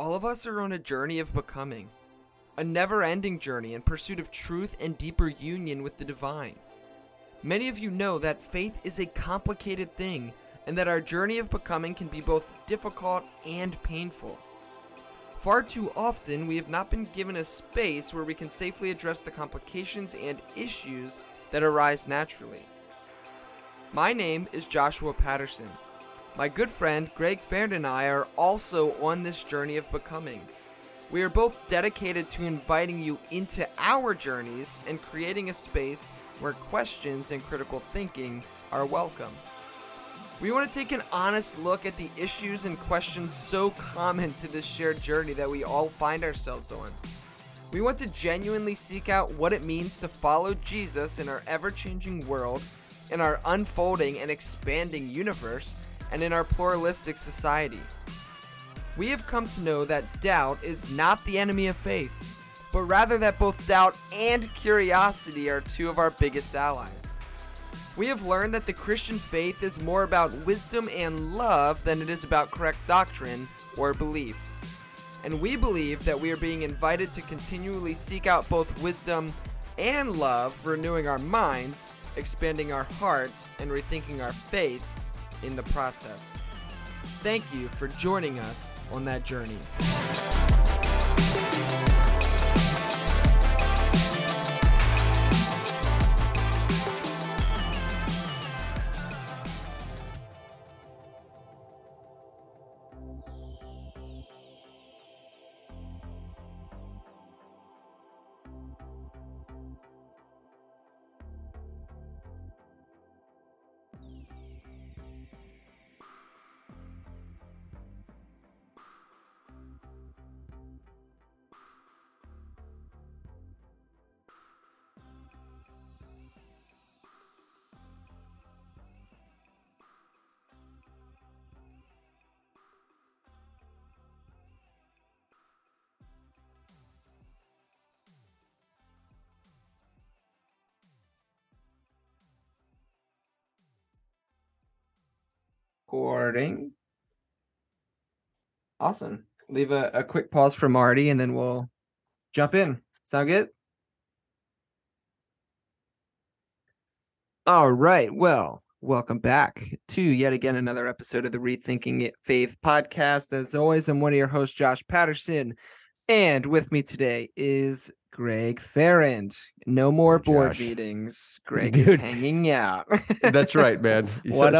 all of us are on a journey of becoming, a never-ending journey in pursuit of truth and deeper union with the divine. Many of you know that faith is a complicated thing, and that our journey of becoming can be both difficult and painful. Far too often, we have not been given a space where we can safely address the complications and issues that arise naturally. My name is Joshua Patterson. My good friend Greg Ferrand and I are also on this journey of becoming. We are both dedicated to inviting you into our journeys and creating a space where questions and critical thinking are welcome. We want to take an honest look at the issues and questions so common to this shared journey that we all find ourselves on. We want to genuinely seek out what it means to follow Jesus in our ever-changing world, in our unfolding and expanding universe, and in our pluralistic society. We have come to know that doubt is not the enemy of faith, but rather that both doubt and curiosity are two of our biggest allies. We have learned that the Christian faith is more about wisdom and love than it is about correct doctrine or belief. And we believe that we are being invited to continually seek out both wisdom and love, renewing our minds, expanding our hearts, and rethinking our faith in the process. Thank you for joining us on that journey. Recording. Awesome. Leave a quick pause for Marty and then we'll jump in. Sound good? All right. Well, welcome back to yet again another episode of the Rethinking Faith podcast. As always, I'm one of your hosts, Josh Patterson. And with me today is Greg Ferrand. No more board meetings. Greg is hanging out. That's right, man. What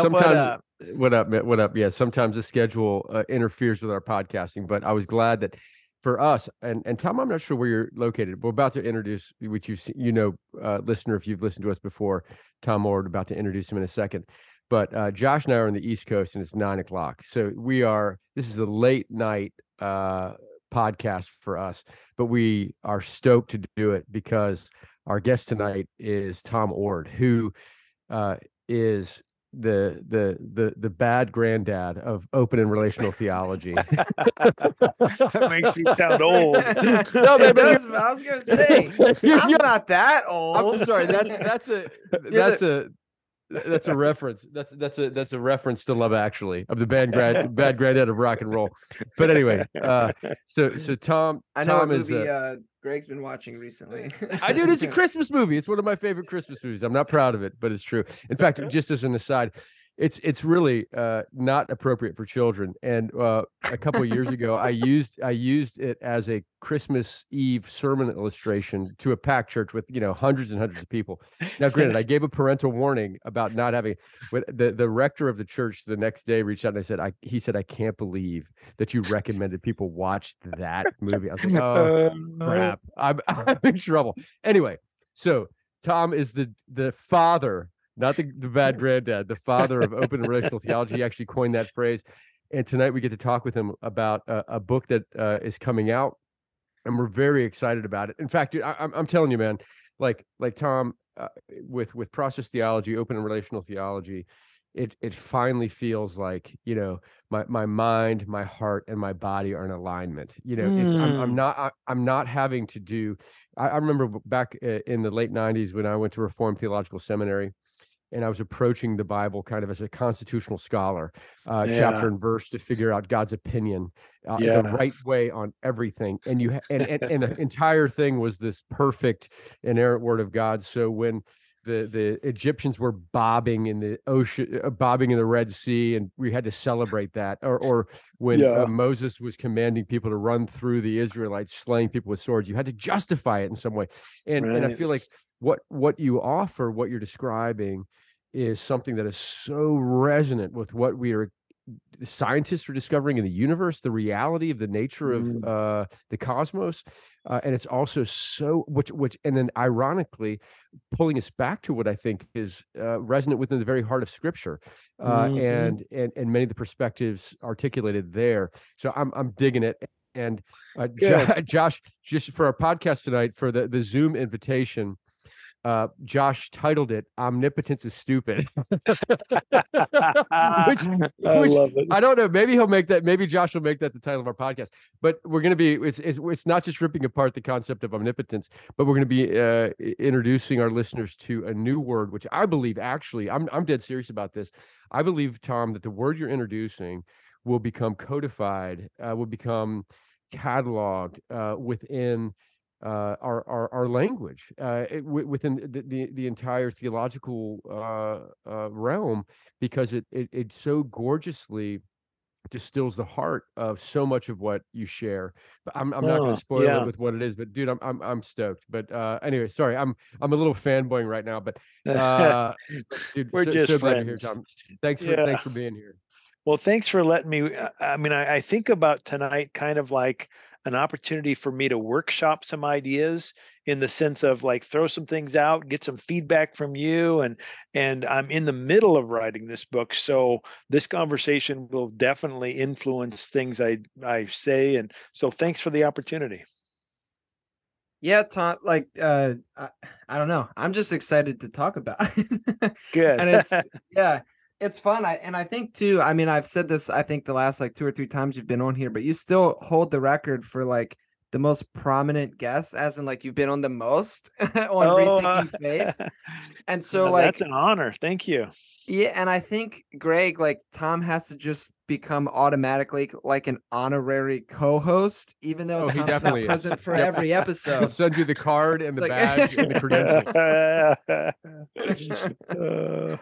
up? Yeah, sometimes the schedule interferes with our podcasting, but I was glad that for us, and Tom, I'm not sure where you're located. We're about to introduce, which listener, if you've listened to us before, Tom Oord, about to introduce him in a second. But Josh and I are on the East Coast, and it's 9 o'clock. So this is a late night podcast for us, but we are stoked to do it because our guest tonight is Tom Oord, who is the bad granddad of open and relational theology. That makes me sound old. No, I was gonna say I'm not that old. I'm sorry. That's a reference. That's a reference to Love Actually, of the bad granddad of rock and roll. But anyway, so Tom, I know Tom, a movie Greg's been watching recently. I do. It's a Christmas movie. It's one of my favorite Christmas movies. I'm not proud of it, but it's true. In fact, just as an aside, it's really not appropriate for children. And a couple of years ago, I used it as a Christmas Eve sermon illustration to a packed church with hundreds and hundreds of people. Now, granted, I gave a parental warning about not having. The rector of the church the next day reached out and he said, "I can't believe that you recommended people watch that movie." I was like, "Oh crap, I'm in trouble." Anyway, so Tom is the father. Not the bad granddad, the father of open and relational theology. He actually coined that phrase. And tonight we get to talk with him about a book that is coming out, and we're very excited about it. In fact, dude, I'm telling you, man, like Tom, with process theology, open and relational theology, it finally feels like my mind, my heart, and my body are in alignment. I'm not having to do. I remember back in the late '90s when I went to Reformed Theological Seminary. and I was approaching the Bible kind of as a constitutional scholar, chapter and verse, to figure out God's opinion the right way on everything. And you and the entire thing was this perfect inerrant word of God. So when the Egyptians were bobbing in the ocean, bobbing in the Red Sea, and we had to celebrate that, or when Moses was commanding people to run through the Israelites, slaying people with swords, you had to justify it in some way. And right. And I feel like what you offer, what you're describing, is something that is so resonant with what we are, the scientists are discovering in the universe, the reality of the nature of the cosmos. And it's also so, which, and then ironically, pulling us back to what I think is resonant within the very heart of Scripture, and many of the perspectives articulated there. So I'm digging it. And Josh, just for our podcast tonight, for the Zoom invitation, Josh titled it "Omnipotence is Stupid," which love it. I don't know. Maybe he'll make that. Maybe Josh will make that the title of our podcast. But we're going to be. It's not just ripping apart the concept of omnipotence, but we're going to be introducing our listeners to a new word, which I believe actually, I'm dead serious about this. I believe, Tom, that the word you're introducing will become codified, will become cataloged within our language, within the entire theological realm, because it so gorgeously distills the heart of so much of what you share. But I'm not going to spoil it with what it is. But dude, I'm stoked. But anyway, sorry, I'm a little fanboying right now. But dude, we're just so glad you're here, Tom. Thanks for being here. Well, thanks for letting me. I mean, I think about tonight kind of like an opportunity for me to workshop some ideas, in the sense of like throw some things out, get some feedback from you. And I'm in the middle of writing this book, so this conversation will definitely influence things I say. And so thanks for the opportunity. Yeah, Tom, like, I don't know. I'm just excited to talk about it. Good. And it's, it's fun. I think too, I mean, I've said this, I think the last like 2 or 3 times you've been on here, but you still hold the record for like the most prominent guest, as in like you've been on the most on Rethinking Faith. And so like, that's an honor. Thank you. Yeah. And I think, Greg, like Tom has to just become automatically like an honorary co-host, even though Tom's not present for every episode. He'll send you the card and the badge and the credentials.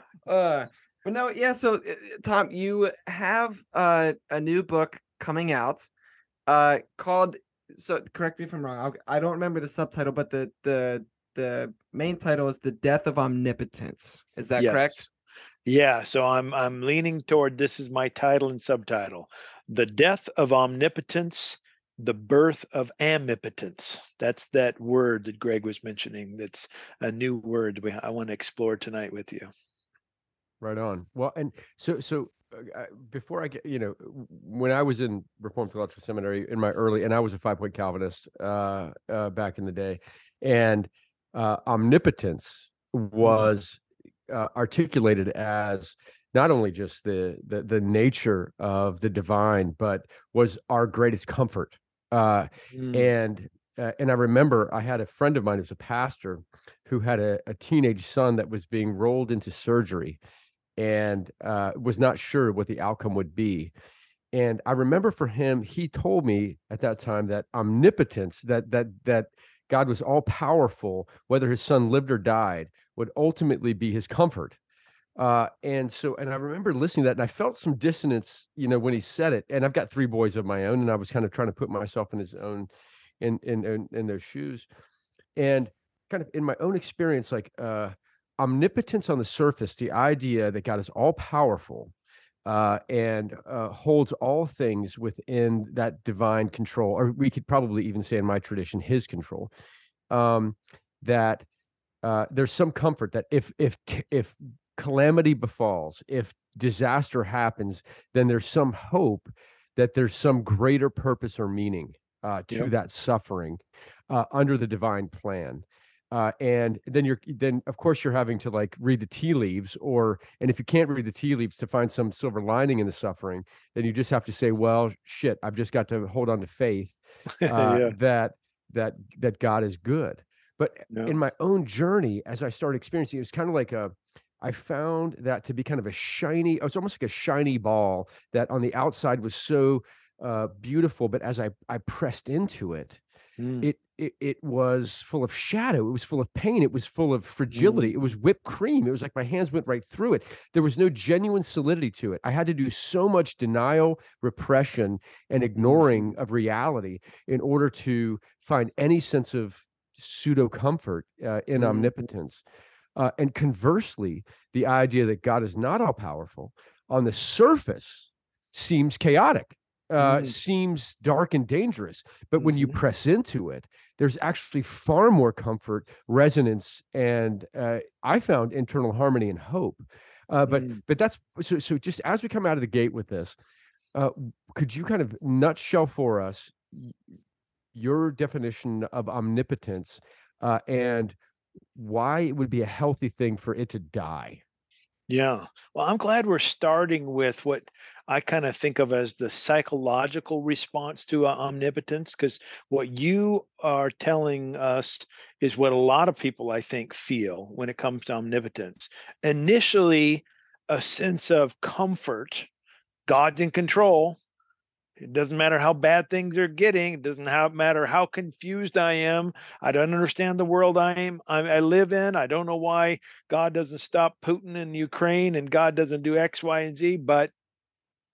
But no, yeah. So, Tom, you have a new book coming out called. So, correct me if I'm wrong. I don't remember the subtitle, but the main title is "The Death of Omnipotence." Is that correct? Yeah. So I'm leaning toward this is my title and subtitle: "The Death of Omnipotence, the Birth of Amipotence." That's that word that Greg was mentioning. That's a new word I want to explore tonight with you. Right on. Well, and so before I get, when I was in Reformed Theological Seminary in my early, and I was a 5-point Calvinist back in the day, and omnipotence was articulated as not only just the nature of the divine, but was our greatest comfort. And I remember I had a friend of mine who was a pastor who had a teenage son that was being rolled into surgery, and was not sure what the outcome would be. And I remember for him, he told me at that time that omnipotence, that God was all powerful, whether his son lived or died, would ultimately be his comfort. And I remember listening to that, and I felt some dissonance, when he said it. And I've got 3 boys of my own, and I was kind of trying to put myself in his own, in their shoes, and kind of in my own experience, like omnipotence on the surface, the idea that God is all powerful and holds all things within that divine control, or we could probably even say in my tradition, his control, that there's some comfort that if calamity befalls, if disaster happens, then there's some hope that there's some greater purpose or meaning to that suffering under the divine plan. And then of course you're having to like read the tea leaves, and if you can't read the tea leaves to find some silver lining in the suffering, then you just have to say, well, shit, I've just got to hold on to faith that God is good. But in my own journey, as I started experiencing, it was kind of like I found that to be kind of a shiny, it's almost like a shiny ball that on the outside was so beautiful, but as I pressed into it, it was full of shadow. It was full of pain. It was full of fragility. It was whipped cream. It was like my hands went right through it. There was no genuine solidity to it. I had to do so much denial, repression, and ignoring of reality in order to find any sense of pseudo comfort in omnipotence. And conversely, the idea that God is not all powerful on the surface seems chaotic. Seems dark and dangerous, but when you press into it, there's actually far more comfort, resonance, and I found internal harmony and hope. But that's so. Just as we come out of the gate with this, could you kind of nutshell for us your definition of omnipotence and why it would be a healthy thing for it to die? Yeah. Well, I'm glad we're starting with what I kind of think of as the psychological response to omnipotence, because what you are telling us is what a lot of people, I think, feel when it comes to omnipotence. Initially, a sense of comfort, God's in control. It doesn't matter how bad things are getting. It doesn't matter how confused I am. I don't understand the world I live in. I don't know why God doesn't stop Putin in Ukraine and God doesn't do X, Y, and Z, but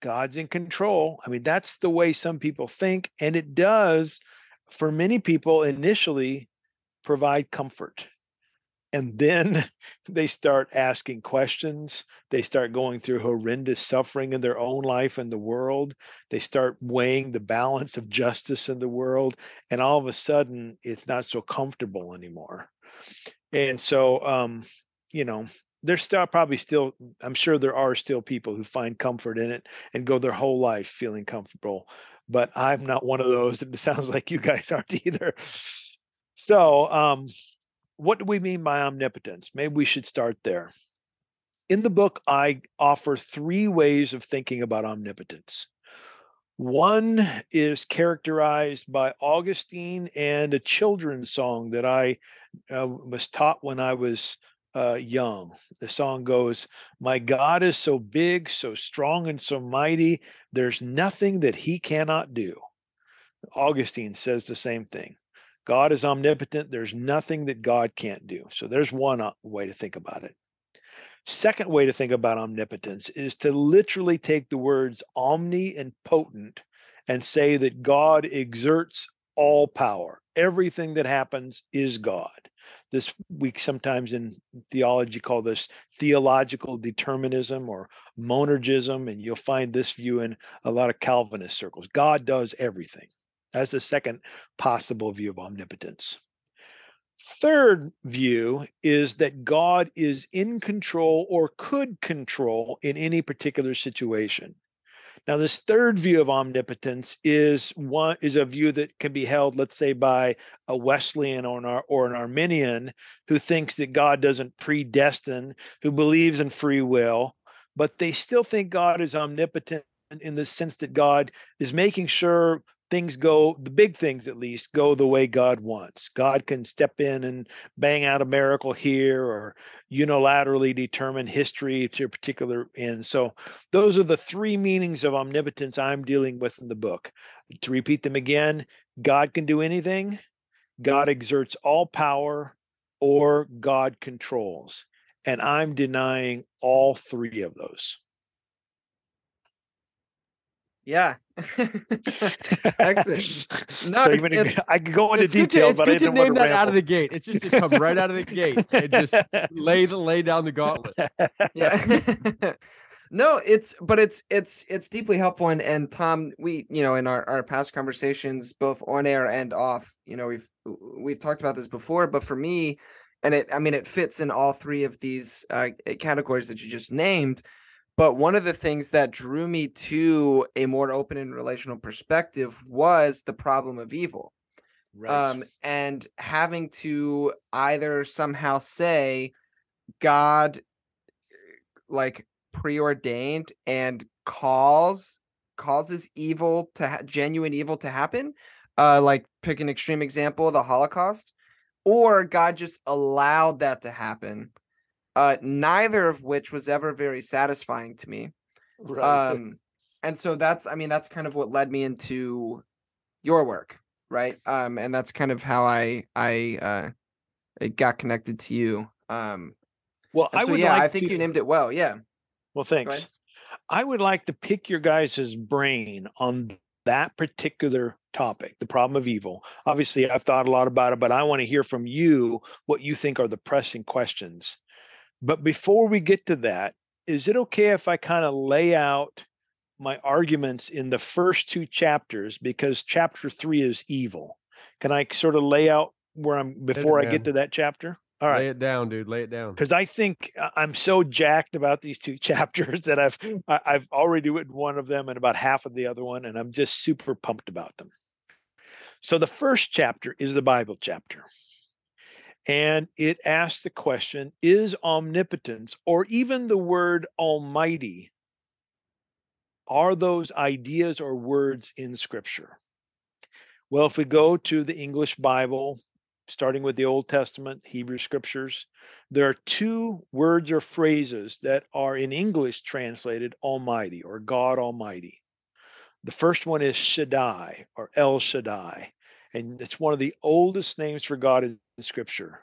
God's in control. I mean, that's the way some people think. And it does, for many people, initially provide comfort. And then they start asking questions. They start going through horrendous suffering in their own life and the world. They start weighing the balance of justice in the world. And all of a sudden, it's not so comfortable anymore. And so, you know, there's still probably still, I'm sure there are still people who find comfort in it and go their whole life feeling comfortable. But I'm not one of those. It sounds like you guys aren't either. So, what do we mean by omnipotence? Maybe we should start there. In the book, I offer three ways of thinking about omnipotence. One is characterized by Augustine and a children's song that I was taught when I was young. The song goes, "My God is so big, so strong, and so mighty. There's nothing that he cannot do." Augustine says the same thing. God is omnipotent. There's nothing that God can't do. So there's one way to think about it. Second way to think about omnipotence is to literally take the words omni and potent and say that God exerts all power. Everything that happens is God. This we sometimes in theology call this theological determinism or monergism, and you'll find this view in a lot of Calvinist circles. God does everything. That's the second possible view of omnipotence. Third view is that God is in control or could control in any particular situation. Now, this third view of omnipotence is a view that can be held, let's say, by a Wesleyan or an Arminian who thinks that God doesn't predestine, who believes in free will, but they still think God is omnipotent in the sense that God is making sure things go, the big things at least, go the way God wants. God can step in and bang out a miracle here or unilaterally determine history to a particular end. So those are the three meanings of omnipotence I'm dealing with in the book. To repeat them again, God can do anything, God exerts all power, or God controls. And I'm denying all three of those. Yeah. Excellent. No, so I could go into detail, but I didn't want to name that out of the gate. It's just come right out of the gate and just lay down the gauntlet. Yeah. No, it's deeply helpful. And Tom, we, you know, in our past conversations, both on air and off, you know, we've talked about this before, but for me, and it fits in all three of these categories that you just named. But one of the things that drew me to a more open and relational perspective was the problem of evil. Right. And having to either somehow say God like preordained and causes evil to genuine evil to happen, like pick an extreme example, the Holocaust, or God just allowed that to happen. neither of which was ever very satisfying to me. Right. And so that's kind of what led me into your work, right? And that's kind of how I got connected to you. I think you named it well. Yeah. Well, thanks. I would like to pick your guys' brain on that particular topic, the problem of evil. Obviously, I've thought a lot about it, but I want to hear from you what you think are the pressing questions. But before we get to that, is it okay if I kind of lay out my arguments in the first two chapters, because chapter 3 is evil? Can I sort of lay out where I'm before I get to that chapter? All right. Lay it down, dude. Lay it down. Because I think I'm so jacked about these two chapters that I've already written one of them and about half of the other one, and I'm just super pumped about them. So the first chapter is the Bible chapter. And it asks the question, is omnipotence, or even the word almighty, are those ideas or words in Scripture? Well, if we go to the English Bible, starting with the Old Testament, Hebrew Scriptures, there are two words or phrases that are in English translated Almighty or God Almighty. The first one is Shaddai or El Shaddai, and it's one of the oldest names for God in Scripture.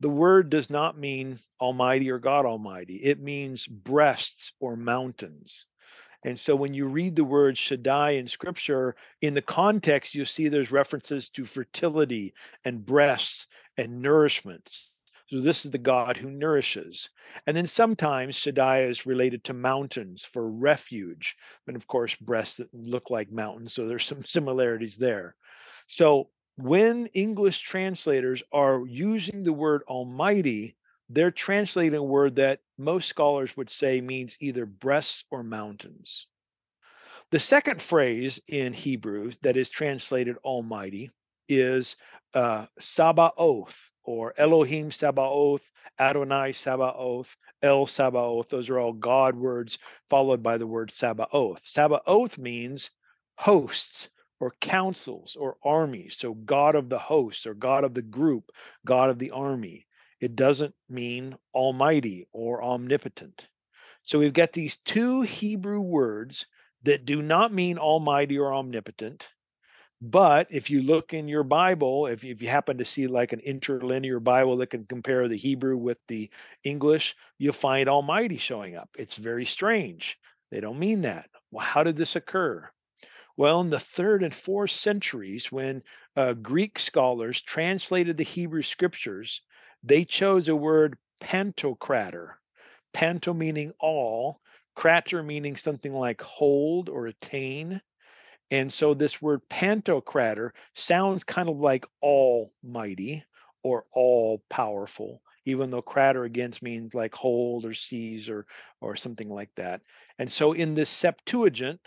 The word does not mean Almighty or God Almighty. It means breasts or mountains. And so when you read the word Shaddai in Scripture, in the context, you see there's references to fertility and breasts and nourishment. So this is the God who nourishes. And then sometimes Shaddai is related to mountains for refuge. And of course, breasts look like mountains. So there's some similarities there. So when English translators are using the word Almighty, they're translating a word that most scholars would say means either breasts or mountains. The second phrase in Hebrew that is translated Almighty is Sabaoth, or Elohim Sabaoth, Adonai Sabaoth, El Sabaoth. Those are all God words followed by the word Sabaoth. Sabaoth means hosts, or councils, or armies. So God of the hosts, or God of the group, God of the army. It doesn't mean almighty or omnipotent. So we've got these two Hebrew words that do not mean almighty or omnipotent. But if you look in your Bible, if you happen to see like an interlinear Bible that can compare the Hebrew with the English, you'll find almighty showing up. It's very strange. They don't mean that. Well, how did this occur? Well, in the 3rd and 4th centuries, when Greek scholars translated the Hebrew Scriptures, they chose a word Pantocrator. Panto meaning all, crator meaning something like hold or attain. And so this word Pantocrator sounds kind of like almighty or all powerful, even though crator again means like hold or seize or something like that. And so in the Septuagint,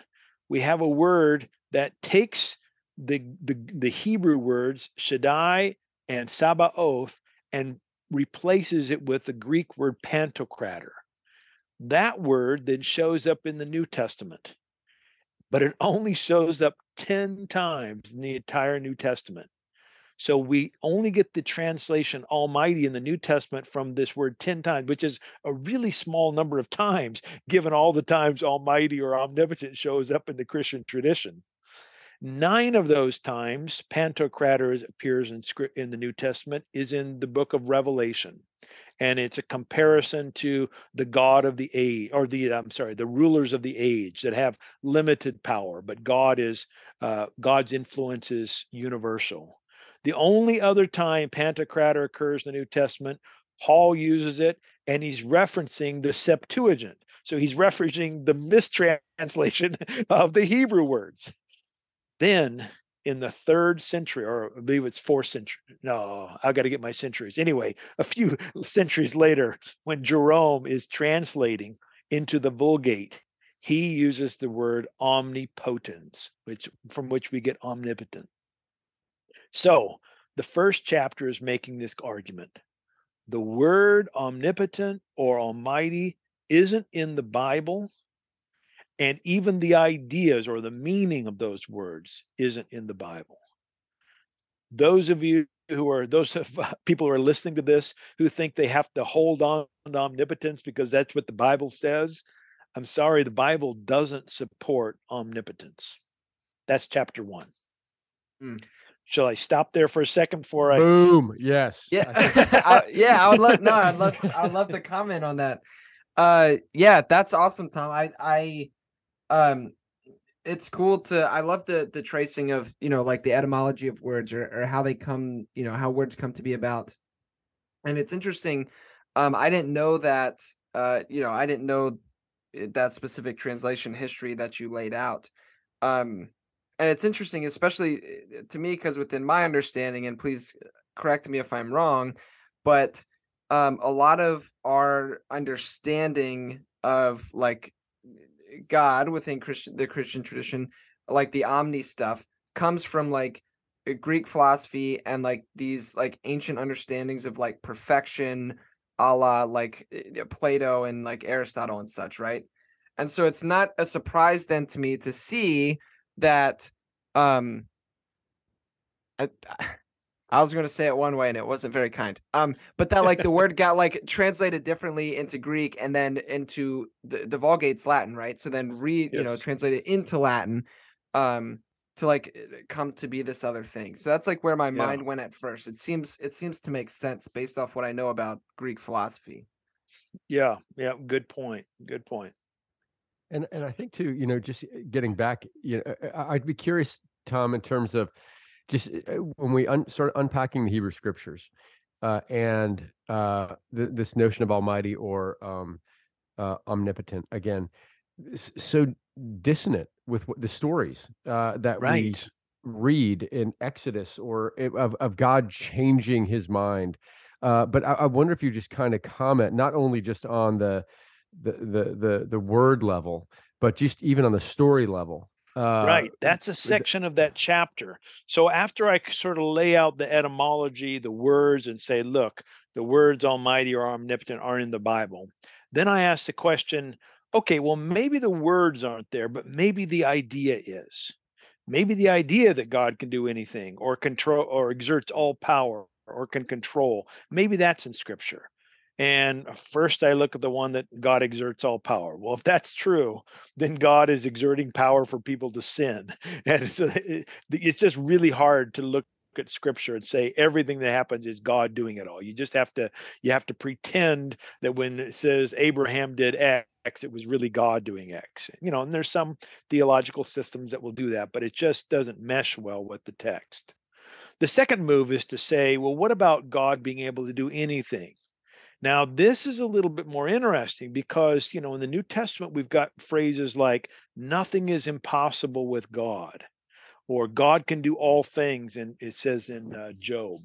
we have a word that takes the Hebrew words Shaddai and Sabaoth and replaces it with the Greek word Pantocrator. That word then shows up in the New Testament, but it only shows up 10 times in the entire New Testament. So we only get the translation Almighty in the New Testament from this word 10 times, which is a really small number of times, given all the times Almighty or Omnipotent shows up in the Christian tradition. 9 of those times, Pantocrator appears in the New Testament is in the book of Revelation. And it's a comparison to the God of the age, or the rulers of the age that have limited power, but God's influence is universal. The only other time Pantocrator occurs in the New Testament, Paul uses it, and he's referencing the Septuagint. So he's referencing the mistranslation of the Hebrew words. Then in the 3rd century, or I believe it's 4th century. No, I've got to get my centuries. Anyway, a few centuries later, when Jerome is translating into the Vulgate, he uses the word omnipotence, from which we get omnipotent. So the first chapter is making this argument. The word omnipotent or almighty isn't in the Bible. And even the ideas or the meaning of those words isn't in the Bible. Those of you who are those people who are listening to this who think they have to hold on to omnipotence because that's what the Bible says. I'm sorry, the Bible doesn't support omnipotence. That's chapter 1. Mm. Shall I stop there for a second before I? Boom. Yes. Yeah. I would love. No, I'd love to comment on that. Yeah, that's awesome, Tom. It's cool to. I love the tracing of like the etymology of words or how they come. How words come to be about, and it's interesting. I didn't know that. I didn't know that specific translation history that you laid out. And it's interesting, especially to me, because within my understanding, and please correct me if I'm wrong, but a lot of our understanding of like God within the Christian tradition, like the omni stuff, comes from like Greek philosophy and like these like ancient understandings of like perfection, a la like Plato and like Aristotle and such, right? And so it's not a surprise then to me to see that I was going to say it one way and it wasn't very kind, but that like the word got like translated differently into Greek and then into the Vulgate's Latin, right? So then translated into Latin to like come to be this other thing. So that's like where my mind went at first. It seems to make sense based off what I know about Greek philosophy. Yeah, good point. And I think too, just getting back, I'd be curious, Tom, in terms of just when we start unpacking the Hebrew Scriptures this notion of Almighty or omnipotent again, so dissonant with the stories that we read in Exodus or of God changing His mind. But I wonder if you just kind of comment not only just on the word level, but just even on the story level. Right. That's a section of that chapter. So after I sort of lay out the etymology, the words, and say, look, the words Almighty or Omnipotent aren't in the Bible. Then I ask the question, okay, well, maybe the words aren't there, but maybe the idea is. Maybe the idea that God can do anything or control or exerts all power or can control, maybe that's in Scripture. And first I look at the one that God exerts all power. Well, if that's true, then God is exerting power for people to sin. And so it's just really hard to look at Scripture and say everything that happens is God doing it all. You just have to pretend that when it says Abraham did X, it was really God doing X. And there's some theological systems that will do that, but it just doesn't mesh well with the text. The second move is to say, well, what about God being able to do anything? Now, this is a little bit more interesting because, in the New Testament, we've got phrases like nothing is impossible with God, or God can do all things, and it says in Job.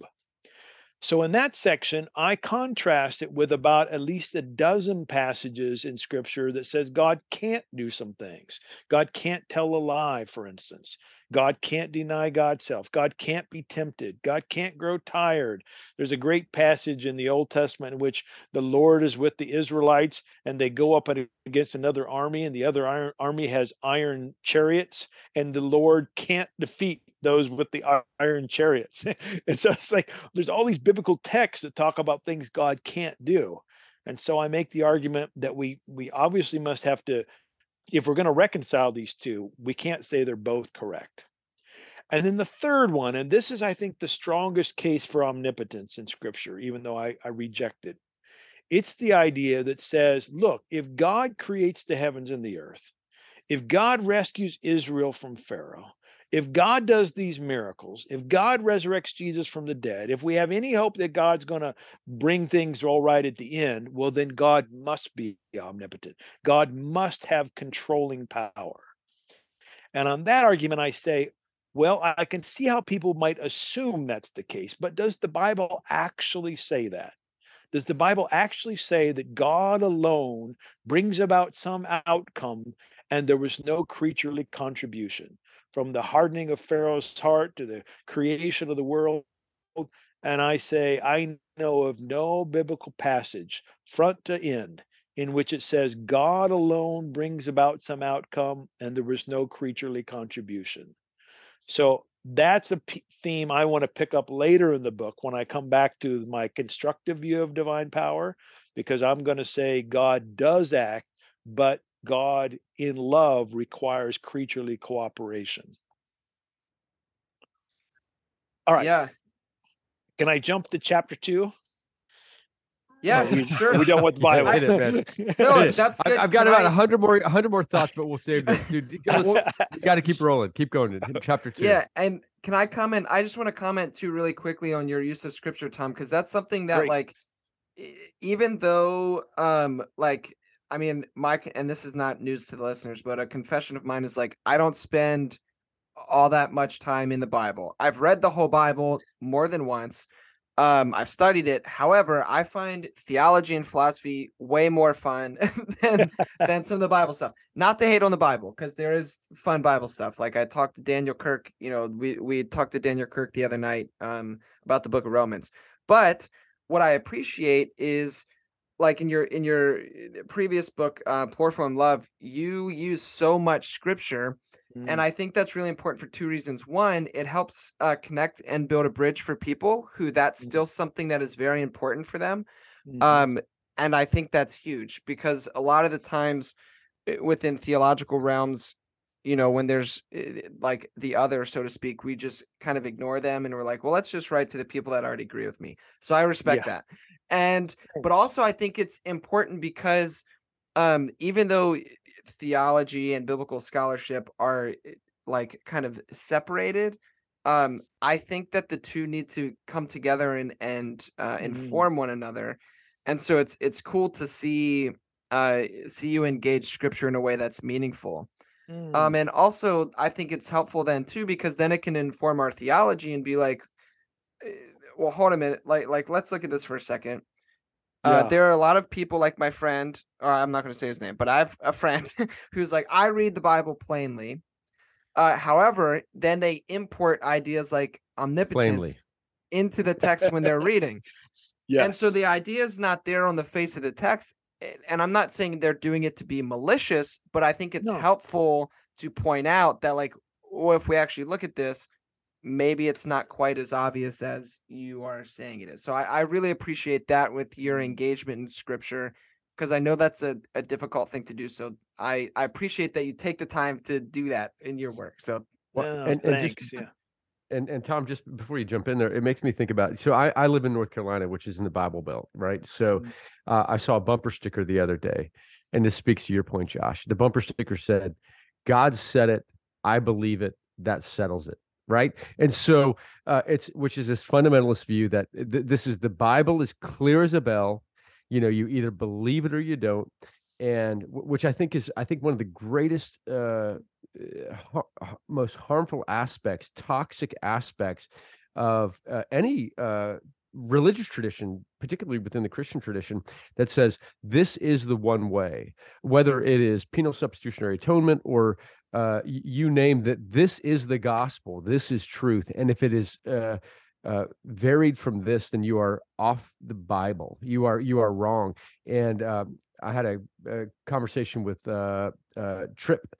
So in that section, I contrast it with about at least a dozen passages in Scripture that says God can't do some things. God can't tell a lie, for instance. God can't deny God's self. God can't be tempted. God can't grow tired. There's a great passage in the Old Testament in which the Lord is with the Israelites and they go up against another army, and the other army has iron chariots, and the Lord can't defeat those with the iron chariots. And so it's like there's all these biblical texts that talk about things God can't do. And so I make the argument that we obviously must have to, if we're going to reconcile these two, we can't say they're both correct. And then the third one, and this is, I think, the strongest case for omnipotence in Scripture, even though I reject it. It's the idea that says, look, if God creates the heavens and the earth, if God rescues Israel from Pharaoh, if God does these miracles, if God resurrects Jesus from the dead, if we have any hope that God's going to bring things all right at the end, well, then God must be omnipotent. God must have controlling power. And on that argument, I say, well, I can see how people might assume that's the case, but does the Bible actually say that? Does the Bible actually say that God alone brings about some outcome and there was no creaturely contribution? From the hardening of Pharaoh's heart to the creation of the world. And I say, I know of no biblical passage, front to end, in which it says God alone brings about some outcome and there was no creaturely contribution. So That's a theme I want to pick up later in the book when I come back to my constructive view of divine power, because I'm going to say God does act, but God in love requires creaturely cooperation. All right. Yeah. Can I jump to chapter 2? Yeah, no, sure. We don't want the Bible. No, that's good. I've got about 100 more thoughts, but we'll save this. Dude, you got to keep rolling. Keep going. In chapter 2. Yeah, and can I comment? I just want to comment too really quickly on your use of scripture, Tom, because that's something that, like, even though, I mean, Mike, and this is not news to the listeners, but a confession of mine is like, I don't spend all that much time in the Bible. I've read the whole Bible more than once. I've studied it. However, I find theology and philosophy way more fun than some of the Bible stuff. Not to hate on the Bible, because there is fun Bible stuff. Like I talked to Daniel Kirk, you know, we talked to Daniel Kirk the other night about the Book of Romans. But what I appreciate is, like in your previous book, Pluriform Love, you use so much scripture. And I think that's really important for two reasons. One, it helps connect and build a bridge for people who that's still something that is very important for them. Mm-hmm. And I think that's huge, because a lot of the times within theological realms, you know, when there's like the other, so to speak, we just kind of ignore them and we're like, well, let's just write to the people that already agree with me. So I respect that. And but also I think it's important because even though theology and biblical scholarship are like kind of separated, I think that the two need to come together and inform one another. And so it's cool to see you engage scripture in a way that's meaningful. And also I think it's helpful then too, because then it can inform our theology and be like, well, hold a minute, like let's look at this for a second. There are a lot of people like my friend, or I'm not going to say his name, but I have a friend who's like, I read the Bible plainly. However, then they import ideas like omnipotence into the text when they're reading. Yes. And so the idea is not there on the face of the text. And I'm not saying they're doing it to be malicious, but I think it's helpful to point out that, like, well, if we actually look at this, maybe it's not quite as obvious as you are saying it is. So I really appreciate that with your engagement in scripture, because I know that's a difficult thing to do. So I appreciate that you take the time to do that in your work. So thanks. And Tom, just before you jump in there, it makes me think about, so I live in North Carolina, which is in the Bible Belt, right? So I saw a bumper sticker the other day, and this speaks to your point, Josh. The bumper sticker said, God said it, I believe it, that settles it. Right. And so which is this fundamentalist view that this is the Bible is clear as a bell. You know, you either believe it or you don't. And which I think one of the greatest, most harmful aspects, toxic aspects of any religious tradition, particularly within the Christian tradition, that says this is the one way, whether it is penal substitutionary atonement or you name that, this is the gospel, this is truth. And if it is varied from this, then you are off the Bible. You are wrong. And I had a conversation with Trip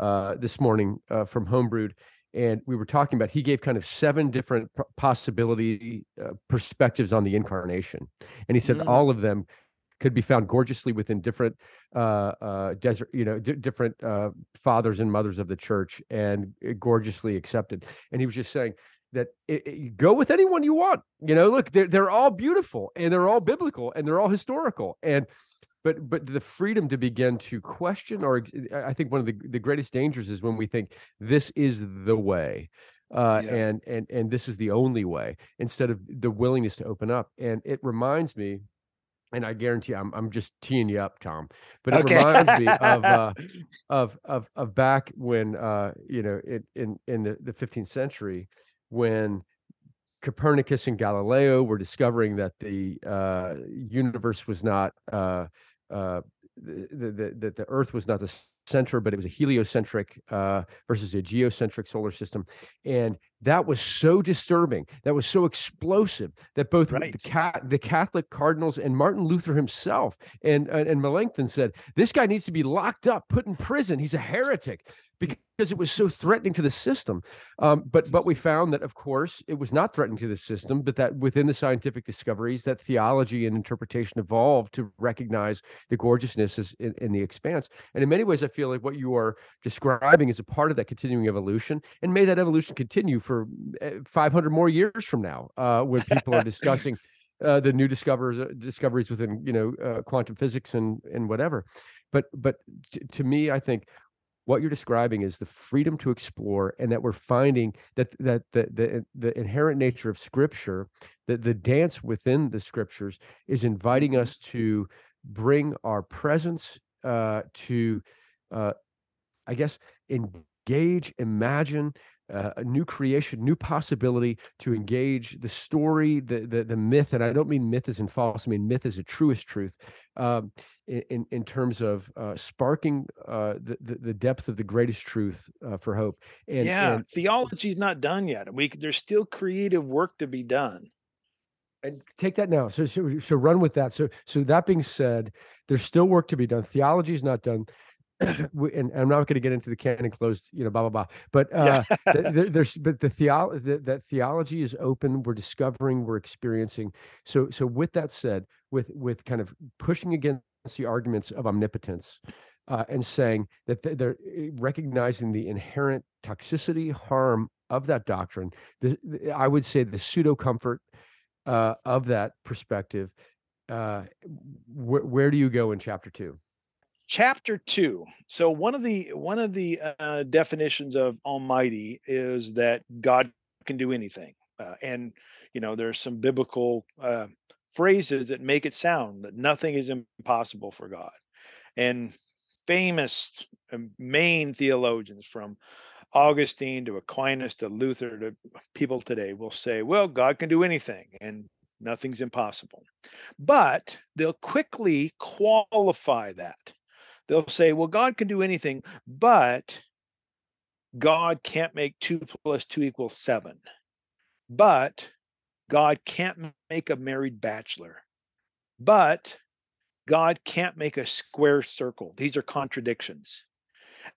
this morning from Homebrewed, and we were talking about, he gave kind of 7 different possibility perspectives on the incarnation. And he said all of them could be found gorgeously within different desert, you know, different fathers and mothers of the church, and gorgeously accepted. And he was just saying that you go with anyone you want. You know, look, they're all beautiful, and they're all biblical, and they're all historical. And but the freedom to begin to question, or I think one of the greatest dangers is when we think this is the way. And this is the only way, instead of the willingness to open up. And it reminds me, and I guarantee I'm just teeing you up, Tom. But it reminds me of back when you know, in the 15th century, when Copernicus and Galileo were discovering that the universe was not that the Earth was not the center, but it was a heliocentric versus a geocentric solar system, and that was so disturbing. That was so explosive that both the Catholic cardinals and Martin Luther himself and Melanchthon said, this guy needs to be locked up, put in prison. He's a heretic. because it was so threatening to the system. But we found that, of course, it was not threatening to the system, but that within the scientific discoveries, that theology and interpretation evolved to recognize the gorgeousness in the expanse. And in many ways, I feel like what you are describing is a part of that continuing evolution, and may that evolution continue for 500 more years from now, when people are discussing the new discoveries within, quantum physics and whatever. But to me, I think what you're describing is the freedom to explore, and that we're finding that the inherent nature of Scripture, that the dance within the Scriptures is inviting us to bring our presence to engage, imagine, a new creation, new possibility, to engage the story, the myth, and I don't mean myth as in false. I mean myth as the truest truth, in terms of sparking the depth of the greatest truth for hope. And theology's not done yet. There's still creative work to be done. And take that now. So run with that. So that being said, there's still work to be done. Theology is not done. And I'm not going to get into the canon closed, blah, blah, blah. But that theology is open. We're discovering, we're experiencing. So with that said, with kind of pushing against the arguments of omnipotence, and saying that they're recognizing the inherent toxicity, harm of that doctrine, I would say the pseudo comfort of that perspective. Where do you go in chapter 2? Chapter 2. So one of the definitions of Almighty is that God can do anything, and there's some biblical phrases that make it sound that nothing is impossible for God. And famous main theologians, from Augustine to Aquinas to Luther to people today, will say, "Well, God can do anything, and nothing's impossible." But they'll quickly qualify that. They'll say, well, God can do anything, but God can't make 2 + 2 = 7. But God can't make a married bachelor. But God can't make a square circle. These are contradictions.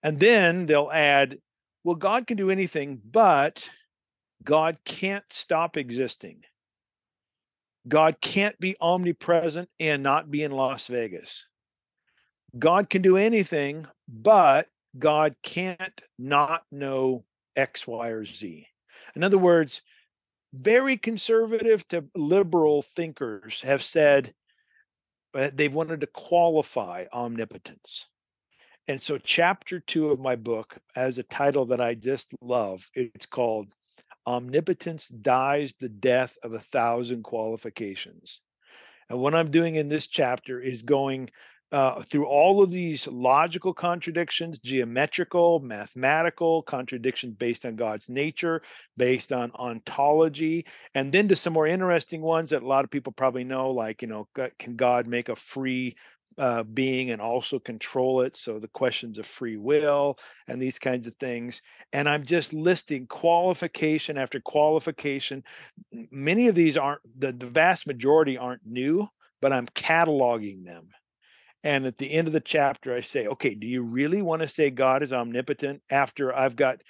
And then they'll add, well, God can do anything, but God can't stop existing. God can't be omnipresent and not be in Las Vegas. God can do anything, but God can't not know X, Y, or Z. In other words, very conservative to liberal thinkers have said, but they've wanted to qualify omnipotence. And so chapter 2 of my book has a title that I just love. It's called Omnipotence Dies the Death of 1,000 Qualifications. And what I'm doing in this chapter is going through all of these logical contradictions, geometrical, mathematical contradictions based on God's nature, based on ontology, and then to some more interesting ones that a lot of people probably know, like, can God make a free being and also control it? So the questions of free will and these kinds of things. And I'm just listing qualification after qualification. Many of these aren't, the vast majority aren't new, but I'm cataloging them. And at the end of the chapter, I say, okay, do you really want to say God is omnipotent after I've got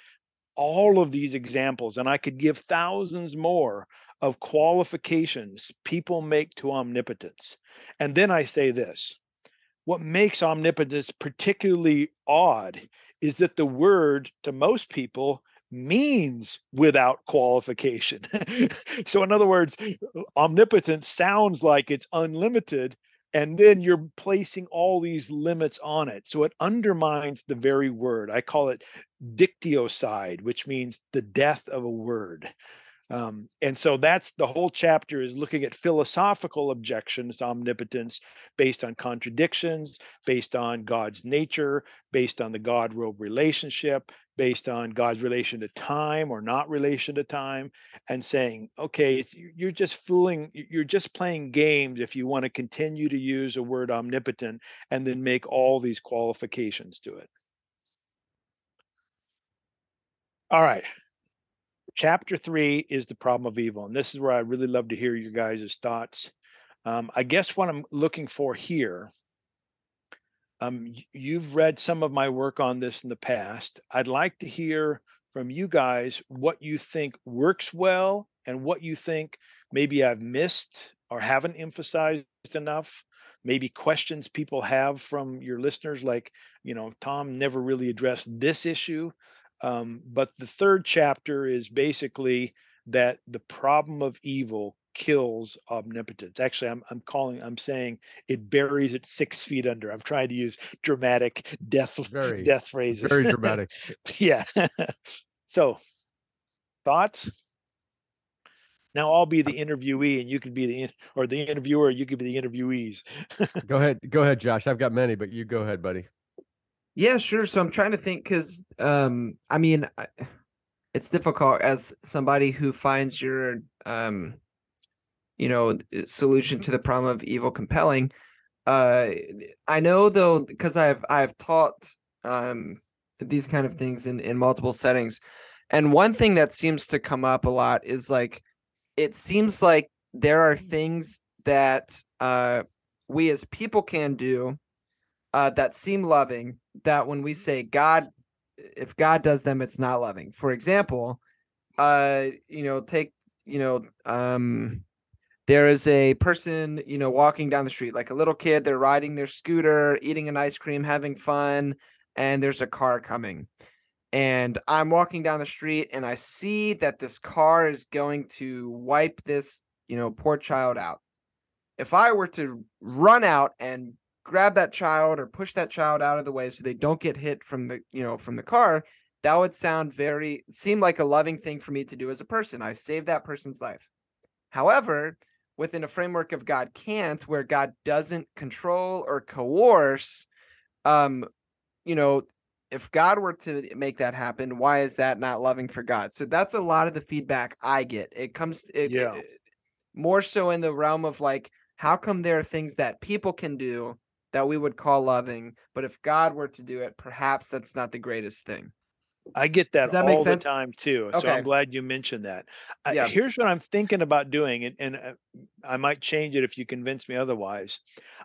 all of these examples? And I could give thousands more of qualifications people make to omnipotence. And then I say this: what makes omnipotence particularly odd is that the word to most people means without qualification. So in other words, omnipotence sounds like it's unlimited, and then you're placing all these limits on it. So it undermines the very word. I call it dictiocide, which means the death of a word. And so that's the whole chapter, is looking at philosophical objections to omnipotence based on contradictions, based on God's nature, based on the God-robe relationship, based on God's relation to time or not relation to time, and saying, okay, you're just fooling, you're just playing games if you want to continue to use a word omnipotent and then make all these qualifications to it. All right. Chapter 3 is the problem of evil. And this is where I really love to hear your guys' thoughts. I guess what I'm looking for here You've read some of my work on this in the past. I'd like to hear from you guys what you think works well and what you think maybe I've missed or haven't emphasized enough. Maybe questions people have from your listeners, like, you know, Tom never really addressed this issue. But the third chapter is basically that the problem of evil kills omnipotence. Actually, I'm saying it buries it 6 feet under. I'm trying to use dramatic death phrases. Very dramatic. Yeah. So, thoughts? Now I'll be the interviewee, and you could be the interviewer. You could be the interviewees. Go ahead, Josh. I've got many, but you go ahead, buddy. Yeah, sure. So I'm trying to think, because it's difficult as somebody who finds your solution to the problem of evil compelling. I know, though, because I've taught these kind of things in multiple settings, and one thing that seems to come up a lot is, like, it seems like there are things that we as people can do that seem loving, that when we say God, if God does them, it's not loving. For example, there is a person, walking down the street, like a little kid, they're riding their scooter, eating an ice cream, having fun, and there's a car coming. And I'm walking down the street and I see that this car is going to wipe this, poor child out. If I were to run out and grab that child or push that child out of the way so they don't get hit from the, from the car, that would seem like a loving thing for me to do as a person. I saved that person's life. However, within a framework of God can't, where God doesn't control or coerce, if God were to make that happen, why is that not loving for God? So that's a lot of the feedback I get. It comes more so in the realm of, like, how come there are things that people can do that we would call loving, but if God were to do it, perhaps that's not the greatest thing. I get that all the time too. Okay. So I'm glad you mentioned that. Yeah. Here's what I'm thinking about doing, and I might change it if you convince me otherwise.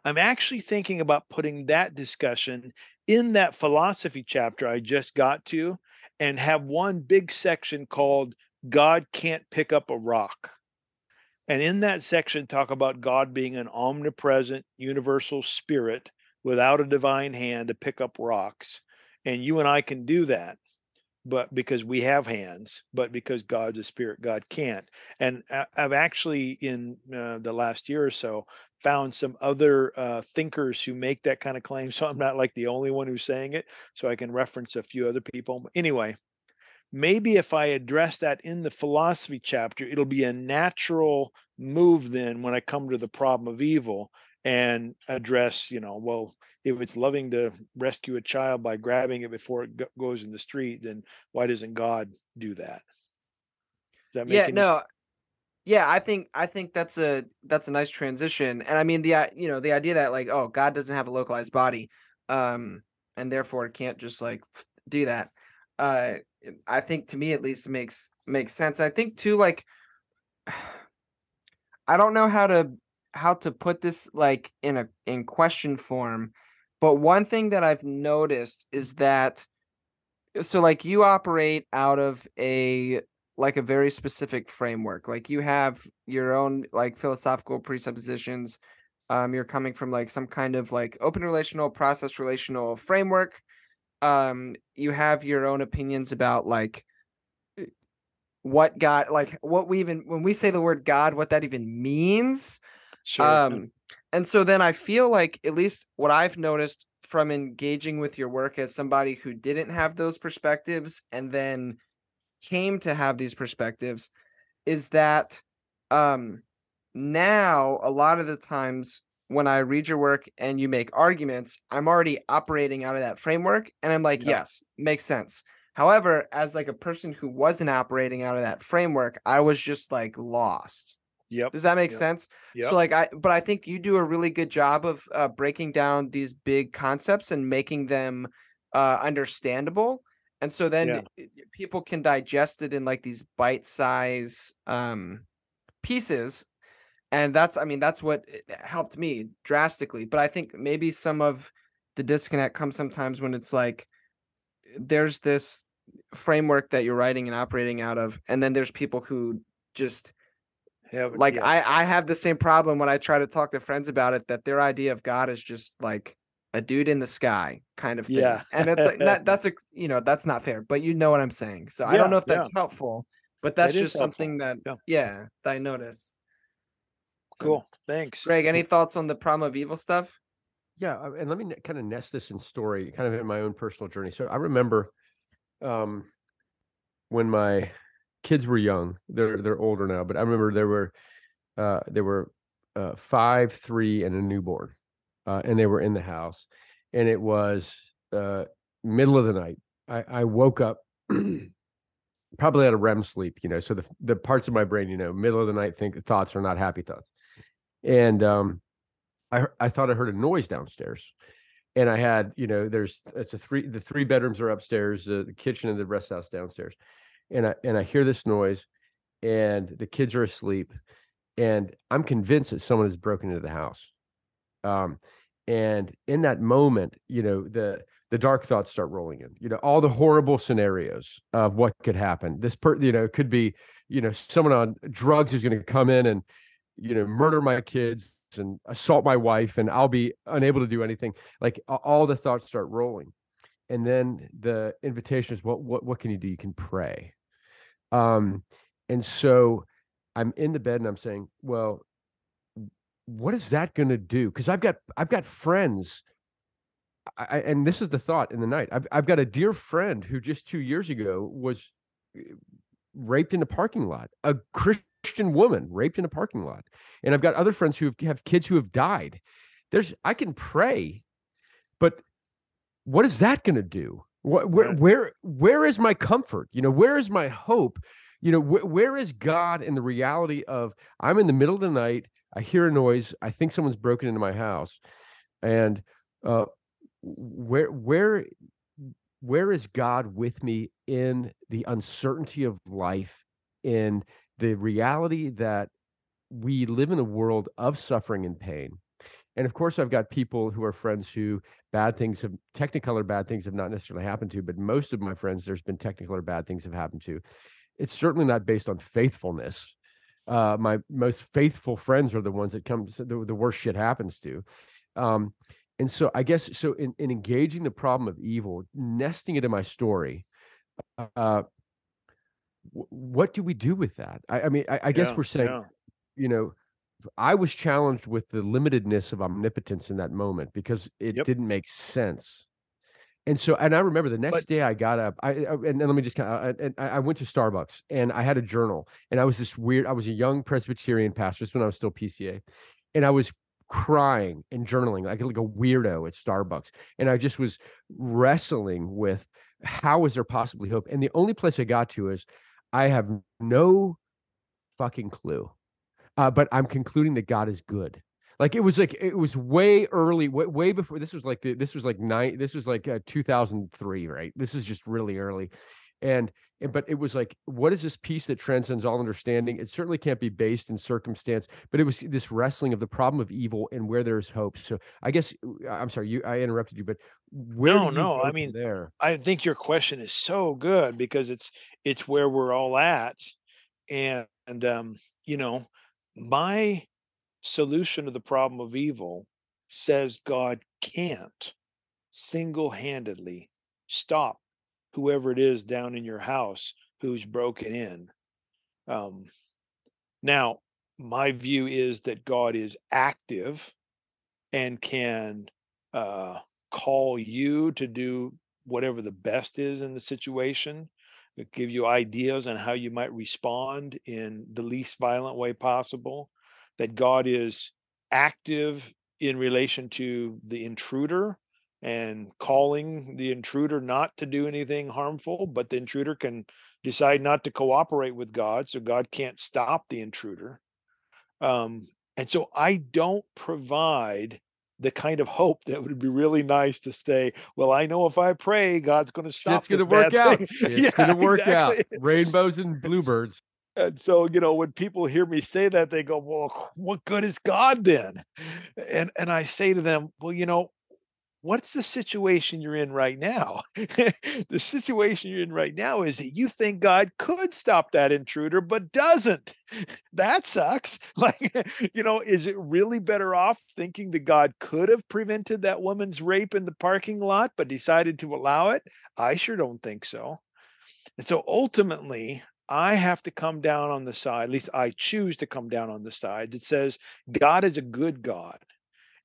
I'm actually thinking about putting that discussion in that philosophy chapter I just got to, and have one big section called God Can't Pick Up a Rock. And in that section, talk about God being an omnipresent, universal spirit without a divine hand to pick up rocks. And you and I can do that, but because we have hands, but because God's a spirit, God can't. And I've actually, in the last year or so, found some other thinkers who make that kind of claim. So I'm not like the only one who's saying it. So I can reference a few other people. Anyway, maybe if I address that in the philosophy chapter, it'll be a natural move then when I come to the problem of evil and address, well, if it's loving to rescue a child by grabbing it before it goes in the street, then why doesn't God do that? Does that make sense? Yeah, I think that's a nice transition. And I mean, the idea that, like, oh, God doesn't have a localized body, and therefore it can't just, like, do that. I think, to me at least, makes sense. I think too, like, I don't know how to put this, like, in question form, but one thing that I've noticed is that, so, like, you operate out of a very specific framework. Like, you have your own, like, philosophical presuppositions. You're coming from, like, some kind of, like, open relational, process relational framework. You have your own opinions about, like, what God, like, what we even, when we say the word God, what that even means. Sure. And so then I feel like, at least what I've noticed from engaging with your work as somebody who didn't have those perspectives and then came to have these perspectives, is that now a lot of the times when I read your work and you make arguments, I'm already operating out of that framework, and I'm like, yes, makes sense. However, as, like, a person who wasn't operating out of that framework, I was just, like, lost. Yep. Does that make sense? Yep. So, like, I think you do a really good job of breaking down these big concepts and making them understandable. And so then people can digest it in, like, these bite-size pieces. And that's what helped me drastically. But I think maybe some of the disconnect comes sometimes when it's like there's this framework that you're writing and operating out of, and then there's people who just I have the same problem when I try to talk to friends about it, that their idea of God is just like a dude in the sky kind of thing. Yeah. And it's like that's not fair, but you know what I'm saying. So I don't know if that's helpful, but that's just something that I notice. Cool. Thanks. Greg, any thoughts on the problem of evil stuff? Yeah. And let me kind of nest this in story, kind of in my own personal journey. So I remember when my kids were young, they're older now, but I remember there were 5, 3 and a newborn, and they were in the house, and it was middle of the night. I woke up probably out of REM sleep, so the parts of my brain, middle of the night thoughts are not happy thoughts. And I thought I heard a noise downstairs. And I had, the three bedrooms are upstairs, the kitchen and the rest house downstairs. And I hear this noise, and the kids are asleep, and I'm convinced that someone has broken into the house. And in that moment, the dark thoughts start rolling in, all the horrible scenarios of what could happen. This could be, someone on drugs is going to come in and, murder my kids and assault my wife, and I'll be unable to do anything. Like, all the thoughts start rolling. And then the invitation is, what can you do? You can pray. And so I'm in the bed and I'm saying, well, what is that going to do? Because I've got friends. And this is the thought in the night. I've got a dear friend who just 2 years ago was raped in a parking lot, a Christian woman raped in a parking lot. And I've got other friends who have kids who have died. I can pray, but what is that going to do? Where is my comfort? Where is my hope? Where is God in the reality of, I'm in the middle of the night, I hear a noise, I think someone's broken into my house, and where is God with me in the uncertainty of life, in the reality that we live in a world of suffering and pain? And of course, I've got people who are friends who bad things have not necessarily happened to, but most of my friends, there's been technical or bad things have happened to. It's certainly not based on faithfulness. My most faithful friends are the ones that the worst shit happens to. And so I guess, in engaging the problem of evil, nesting it in my story, what do we do with that? I guess we're saying, I was challenged with the limitedness of omnipotence in that moment, because it didn't make sense. And so, and I remember the next day I got up, I went to Starbucks, and I had a journal, and I was a young Presbyterian pastor. This is when I was still PCA, and I was crying and journaling like a weirdo at Starbucks. And I just was wrestling with, how is there possibly hope? And the only place I got to is, I have no fucking clue. But I'm concluding that God is good. It was way early, way before. This was like 2003, right? This is just really early, but it was like, what is this peace that transcends all understanding? It certainly can't be based in circumstance, but it was this wrestling of the problem of evil and where there's hope. So I guess, I'm sorry, I interrupted you, but where? No, I mean, there. I think your question is so good, because it's where we're all at, and. My solution to the problem of evil says God can't single-handedly stop whoever it is down in your house who's broken in. Now, my view is that God is active and can call you to do whatever the best is in the situation. Give you ideas on how you might respond in the least violent way possible, that God is active in relation to the intruder and calling the intruder not to do anything harmful, but the intruder can decide not to cooperate with God, so God can't stop the intruder. And so I don't provide the kind of hope that would be really nice to say, well, I know if I pray, God's going to stop this bad thing. It's going to work out. Rainbows and bluebirds. And so, when people hear me say that, they go, well, what good is God then? And I say to them, well, what's the situation you're in right now? The situation you're in right now is that you think God could stop that intruder, but doesn't. That sucks. Like, you know, is it really better off thinking that God could have prevented that woman's rape in the parking lot, but decided to allow it? I sure don't think so. And so ultimately, I have to come down on the side, at least I choose to come down on the side that says God is a good God.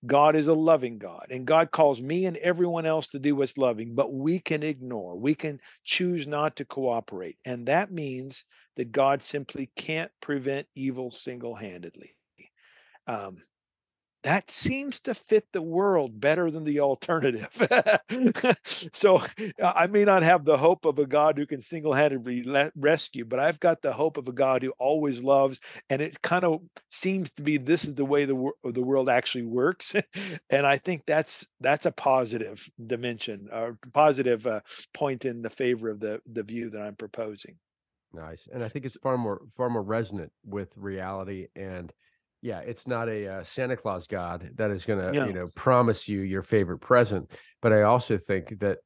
God is a loving God, and God calls me and everyone else to do what's loving, but we can ignore, we can choose not to cooperate. And that means that God simply can't prevent evil single-handedly. That seems to fit the world better than the alternative. So I may not have the hope of a God who can single-handedly rescue, but I've got the hope of a God who always loves. And it kind of seems to be, this is the way the world actually works. And I think that's a positive dimension, or positive point in the favor of the view that I'm proposing. Nice. And I think it's far more resonant with reality. And yeah, it's not a Santa Claus God that is going to, you know, promise you your favorite present. But I also think that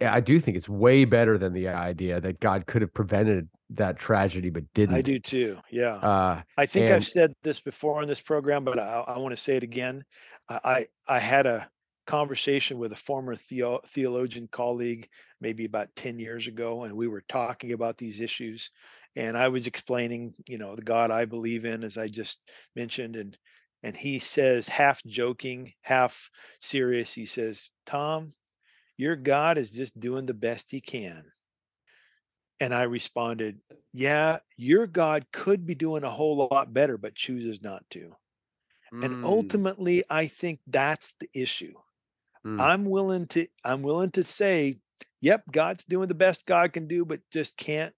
I do think it's way better than the idea that God could have prevented that tragedy, but didn't. I do too. Yeah, I think I've said this before on this program, but I want to say it again. I had a conversation with a former theologian colleague maybe about 10 years ago, and we were talking about these issues. And I was explaining, you know, the God I believe in, as I just mentioned. And he says, half joking, half serious, he says, "Tom, your God is just doing the best he can." And I responded, "Yeah, your God could be doing a whole lot better, but chooses not to." Mm. And ultimately, I think that's the issue. Mm. I'm willing to say, yep, God's doing the best God can do, but just can't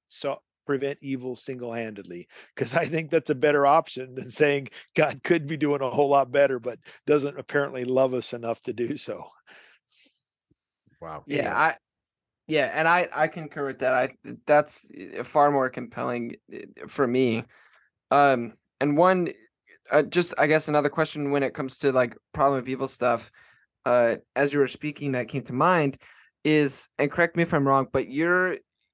prevent evil single-handedly, because I think that's a better option than saying God could be doing a whole lot better, but doesn't apparently love us enough to do so. Wow. Yeah. I concur with that. That's far more compelling for me. And one, just, I guess, another question when it comes to like problem of evil stuff, as you were speaking, that came to mind is, and correct me if I'm wrong, but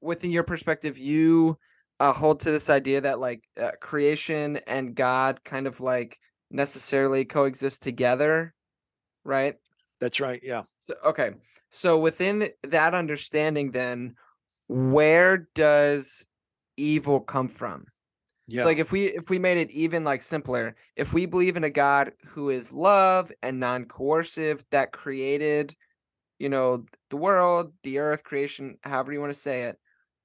within your perspective, you hold to this idea that like creation and God kind of like necessarily coexist together, right? That's right. Yeah. Okay. So within that understanding, then, where does evil come from? Yeah. So like if we made it even like simpler, if we believe in a God who is love and non-coercive, that created, you know, the world, the earth, creation, however you want to say it.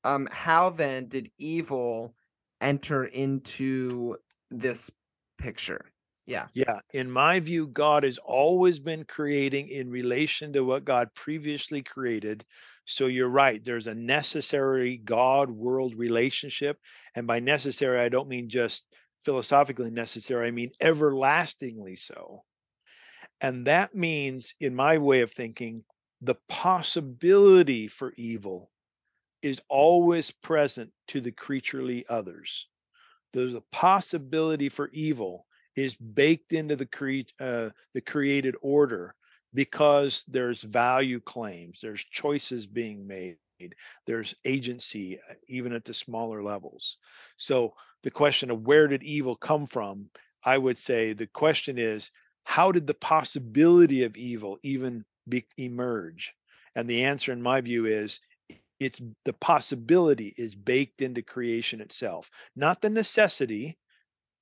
How then did evil enter into this picture? Yeah. Yeah. In my view, God has always been creating in relation to what God previously created. So you're right. There's a necessary God-world relationship. And by necessary, I don't mean just philosophically necessary. I mean everlastingly so. And that means, in my way of thinking, the possibility for evil is always present to the creaturely others. The possibility for evil is baked into the created order, because there's value claims, there's choices being made, there's agency, even at the smaller levels. So the question of where did evil come from, I would say the question is, how did the possibility of evil even emerge? And the answer, in my view, is it's the possibility is baked into creation itself. Not the necessity,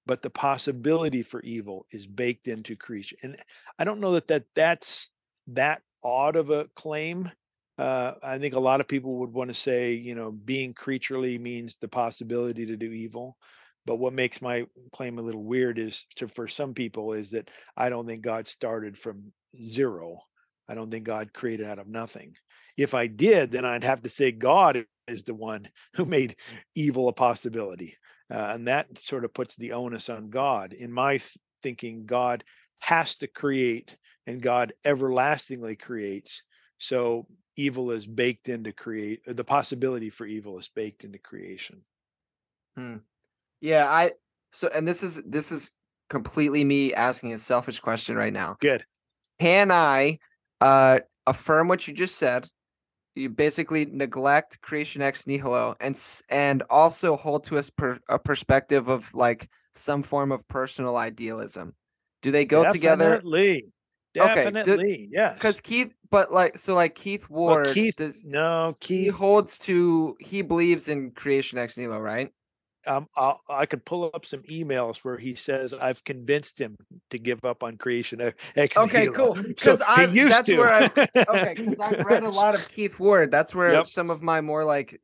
but the possibility for evil is baked into creation. And I don't know that that's that odd of a claim. I think a lot of people would want to say, you know, being creaturely means the possibility to do evil. But what makes my claim a little weird for some people is that I don't think God started from zero. I don't think God created out of nothing. If I did, then I'd have to say God is the one who made evil a possibility. And that sort of puts the onus on God. In my thinking, God has to create, and God everlastingly creates. So evil is baked into the possibility for evil is baked into creation. Hmm. Yeah. And this is completely me asking a selfish question right now. Good. Can I affirm what you just said. You basically neglect creation ex nihilo, and also hold to a perspective of like some form of personal idealism. Do they go together? Definitely, okay. Yes. Because Keith, but like, so like Keith Ward, he holds to, he believes in creation ex nihilo, right? I could pull up some emails where he says I've convinced him to give up on creation ex nihilo. Okay, cool. Because I've read a lot of Keith Ward. That's where some of my more like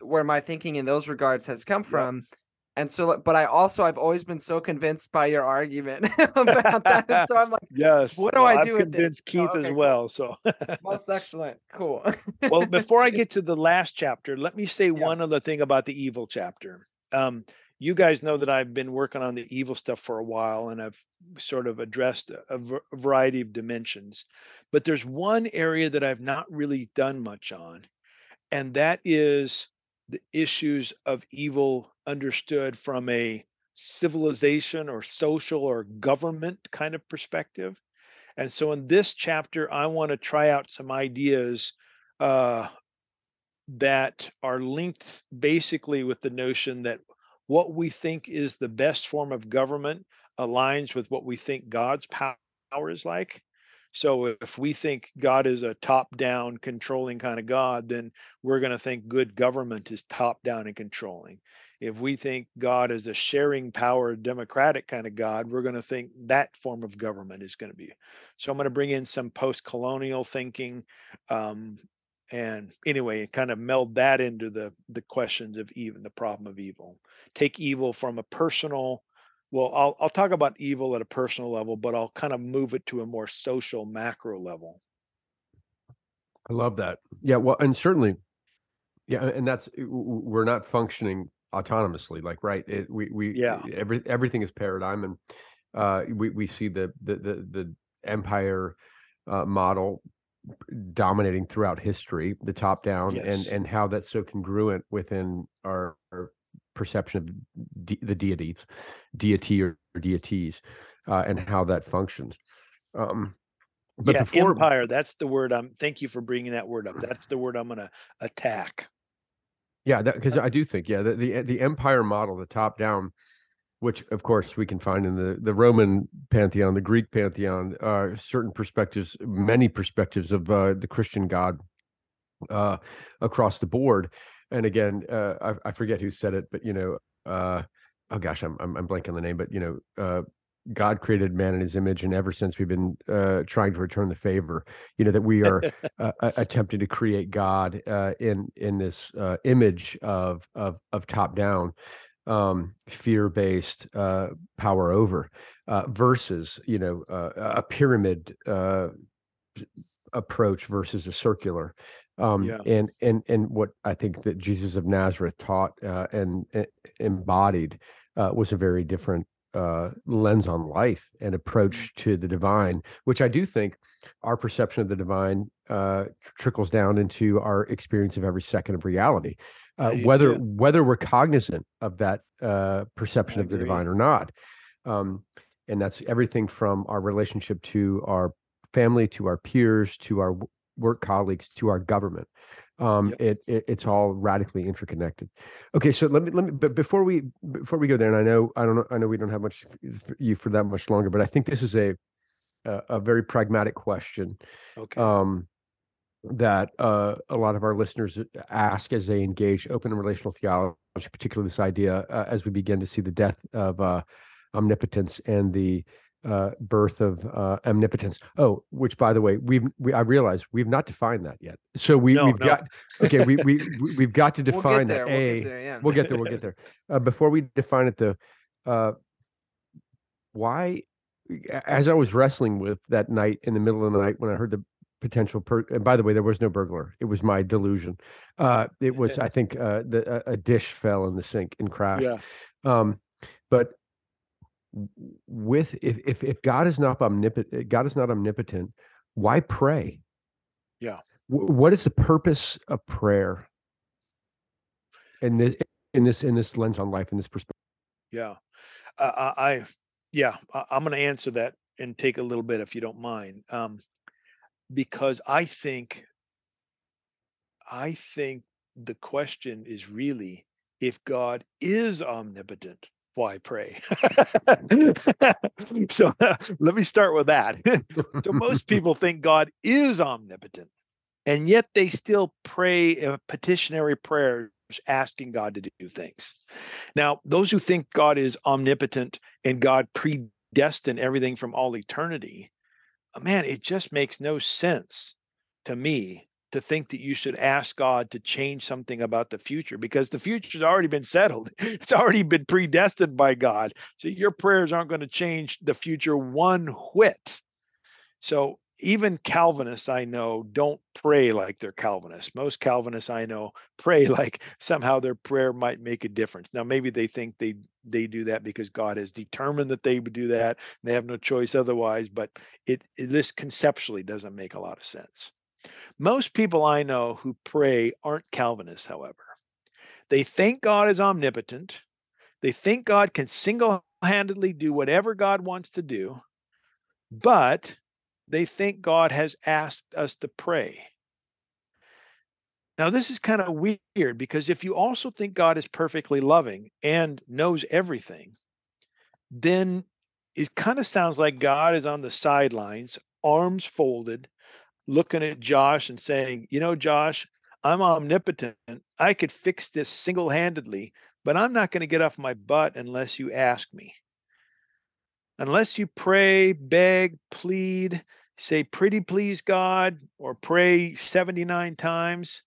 where my thinking in those regards has come from. Yep. And so, but I've always been so convinced by your argument about that. And so I'm like, yes, what do I do? I've convinced Keith as well. So most excellent. Cool. Well, before I get to the last chapter, let me say one other thing about the evil chapter. You guys know that I've been working on the evil stuff for a while, and I've sort of addressed a variety of dimensions, but there's one area that I've not really done much on, and that is the issues of evil understood from a civilization or social or government kind of perspective. And so in this chapter, I want to try out some ideas that are linked basically with the notion that what we think is the best form of government aligns with what we think God's power is like. So if we think God is a top-down controlling kind of God, then we're going to think good government is top-down and controlling. If we think God is a sharing power, democratic kind of God, we're going to think that form of government is going to be. So I'm going to bring in some post-colonial thinking, and anyway, kind of meld that into the questions of even the problem of evil. Take evil from a personal. Well, I'll talk about evil at a personal level, but I'll kind of move it to a more social macro level. I love that. Yeah, well, and certainly, yeah, and that's, we're not functioning autonomously, like, right? Everything is paradigm, and we see the empire model dominating throughout history, the top down, and how that's so congruent within our perception of the deities, and how that functions. But yeah, before, empire, that's the word. Thank you for bringing that word up. That's the word I'm going to attack. Yeah, because I do think, the empire model, the top down, which of course we can find in the Roman pantheon, the Greek pantheon, certain perspectives, many perspectives of the Christian God across the board. And again, I forget who said it, but I'm blanking on the name, but God created man in his image, and ever since we've been trying to return the favor, that we are attempting to create God in this image of top down, fear-based power over, versus a pyramid approach versus a circular. And what I think that Jesus of Nazareth taught and embodied was a very different lens on life and approach to the divine, which I do think our perception of the divine trickles down into our experience of every second of reality, whether we're cognizant of that perception of the divine or not. And that's everything from our relationship to our family, to our peers, to our work colleagues, to our government. It's all radically interconnected. Okay, so let me but before we go there, and I know we don't have much you for that much longer, but I think this is a very pragmatic question. Okay. That a lot of our listeners ask as they engage open and relational theology, particularly this idea as we begin to see the death of omnipotence and the birth of omnipotence. Oh, which by the way, I realize we've not defined that yet. So we've got to define that. We'll get there. Before we define it though, why, as I was wrestling with that night in the middle of the night when I heard the potential and by the way, there was no burglar. It was my delusion. It was, I think, a dish fell in the sink and crashed. Yeah. But with if God is not omnipotent, why pray? Yeah. What is the purpose of prayer? And in this lens on life, in this perspective. Yeah, I'm going to answer that and take a little bit if you don't mind. because I think the question is really, if God is omnipotent, why pray? So let me start with that. So most people think God is omnipotent, and yet they still pray petitionary prayers asking God to do things. Now, those who think God is omnipotent and God predestined everything from all eternity, man, it just makes no sense to me to think that you should ask God to change something about the future, because the future's already been settled. It's already been predestined by God. So your prayers aren't going to change the future one whit. So even Calvinists I know don't pray like they're Calvinists. Most Calvinists I know pray like somehow their prayer might make a difference. Now, maybe they think they do that because God has determined that they would do that. And they have no choice otherwise, but this conceptually doesn't make a lot of sense. Most people I know who pray aren't Calvinists, however. They think God is omnipotent. They think God can single-handedly do whatever God wants to do, but they think God has asked us to pray. Now, this is kind of weird, because if you also think God is perfectly loving and knows everything, then it kind of sounds like God is on the sidelines, arms folded, looking at Josh and saying, you know, Josh, I'm omnipotent. I could fix this single-handedly, but I'm not going to get off my butt unless you ask me. Unless you pray, beg, plead, say, pretty please God, or pray 79 times,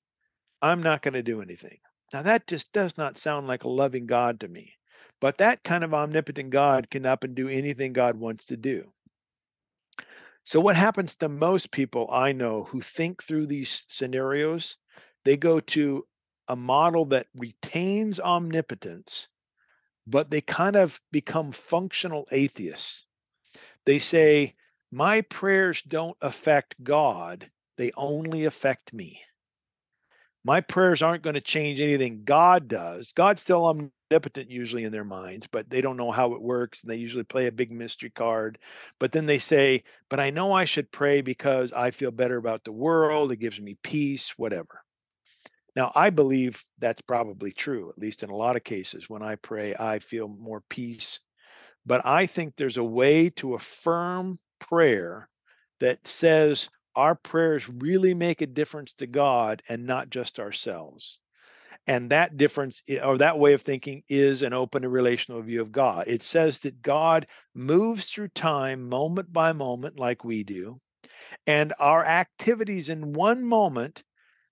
I'm not going to do anything. Now, that just does not sound like a loving God to me. But that kind of omnipotent God can up and do anything God wants to do. So what happens to most people I know who think through these scenarios, they go to a model that retains omnipotence, but they kind of become functional atheists. They say, my prayers don't affect God, they only affect me. My prayers aren't going to change anything God does. God's still omnipotent usually in their minds, but they don't know how it works, and they usually play a big mystery card. But then they say, but I know I should pray because I feel better about the world, it gives me peace, whatever. Now, I believe that's probably true, at least in a lot of cases. When I pray, I feel more peace. But I think there's a way to affirm prayer that says our prayers really make a difference to God and not just ourselves. And that difference, or that way of thinking, is an open and relational view of God. It says that God moves through time moment by moment like we do, and our activities in one moment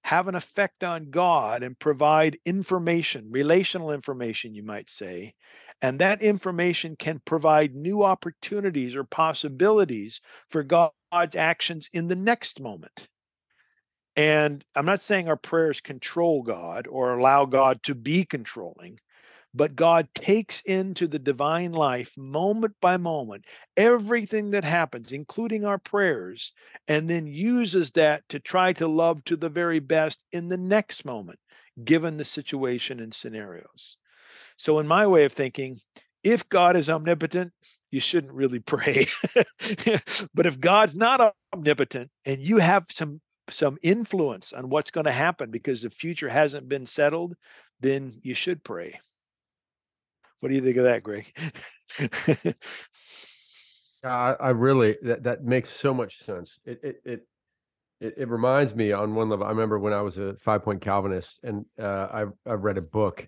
have an effect on God and provide information, relational information, you might say. And that information can provide new opportunities or possibilities for God's actions in the next moment. And I'm not saying our prayers control God or allow God to be controlling, but God takes into the divine life moment by moment everything that happens, including our prayers, and then uses that to try to love to the very best in the next moment, given the situation and scenarios. So in my way of thinking, if God is omnipotent, you shouldn't really pray. But if God's not omnipotent and you have some influence on what's going to happen because the future hasn't been settled, then you should pray. What do you think of that, Greg? I really, that makes so much sense. It reminds me on one level. I remember when I was a 5-point Calvinist, and I read a book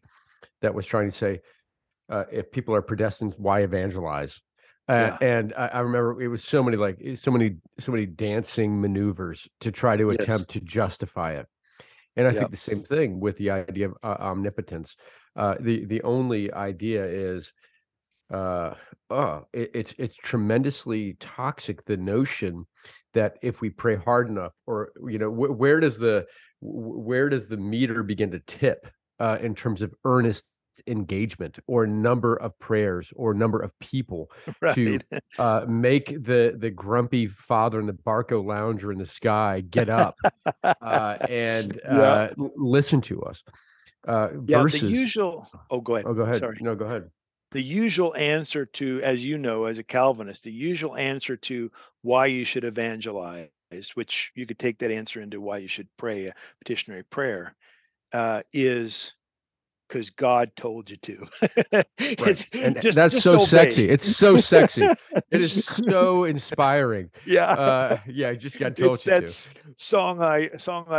that was trying to say, if people are predestined, why evangelize? Yeah. And I remember it was so many dancing maneuvers to try to attempt to justify it. And I think the same thing with the idea of omnipotence. The only idea is, it's tremendously toxic, the notion that if we pray hard enough, or where does the meter begin to tip in terms of earnest engagement or number of prayers or number of people to make the grumpy father in the Barco lounger in the sky get up and listen to us. Versus the usual. Oh, go ahead. Oh, go ahead. Sorry. No, go ahead. The usual answer to, as you know, as a Calvinist, the usual answer to why you should evangelize which you could take that answer into why you should pray a petitionary prayer, is because God told you to. Right. That's so obey. Sexy. It's so sexy. It is so inspiring. Yeah. Yeah. Just got told that song I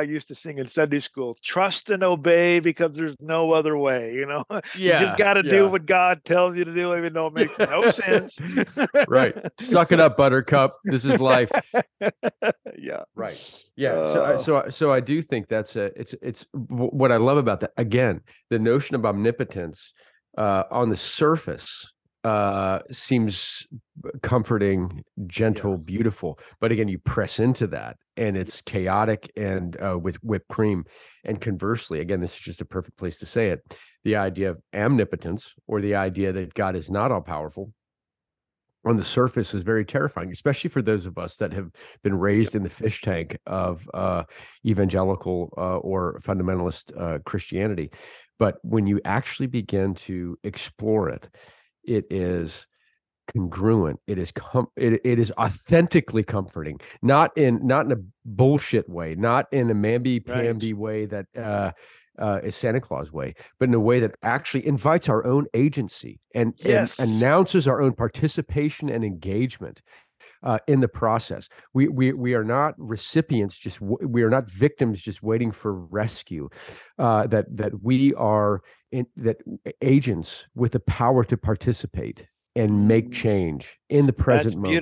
used to sing in Sunday school, trust and obey because there's no other way, you know, yeah, you just got to do what God tells you to do, even though it makes no sense. Right. Suck it up, buttercup. This is life. Yeah. Right. Yeah. So I do think that's it's what I love about that. Again, the notion of omnipotence on the surface seems comforting, gentle, beautiful. But again, you press into that and it's chaotic and with whipped cream. And conversely, again, this is just a perfect place to say it. The idea of omnipotence, or the idea that God is not all powerful, on the surface is very terrifying, especially for those of us that have been raised in the fish tank of evangelical or fundamentalist Christianity. But when you actually begin to explore it, it is congruent. It is authentically comforting, not in a bullshit way, not in a mamby-pamby way that is Santa Claus way, but in a way that actually invites our own agency and announces our own participation and engagement in the process. We are not recipients, we are not victims just waiting for rescue, that we are agents with the power to participate and make change in the present moment.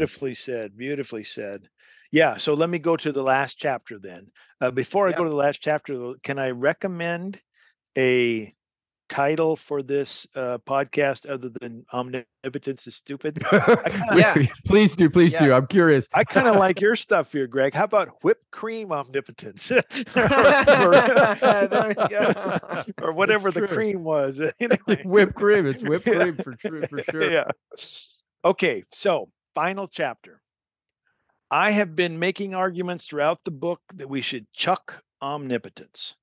Beautifully said. Yeah. So let me go to the last chapter then. Before I go to the last chapter, can I recommend a title for this podcast other than Omnipotence is Stupid? Please do. I'm curious. I kind of like your stuff here, Greg. How about Whipped Cream Omnipotence? There you go. Or whatever the cream was. Anyway. Whipped cream. It's whipped cream for sure. Yeah. Okay. So final chapter. I have been making arguments throughout the book that we should chuck omnipotence,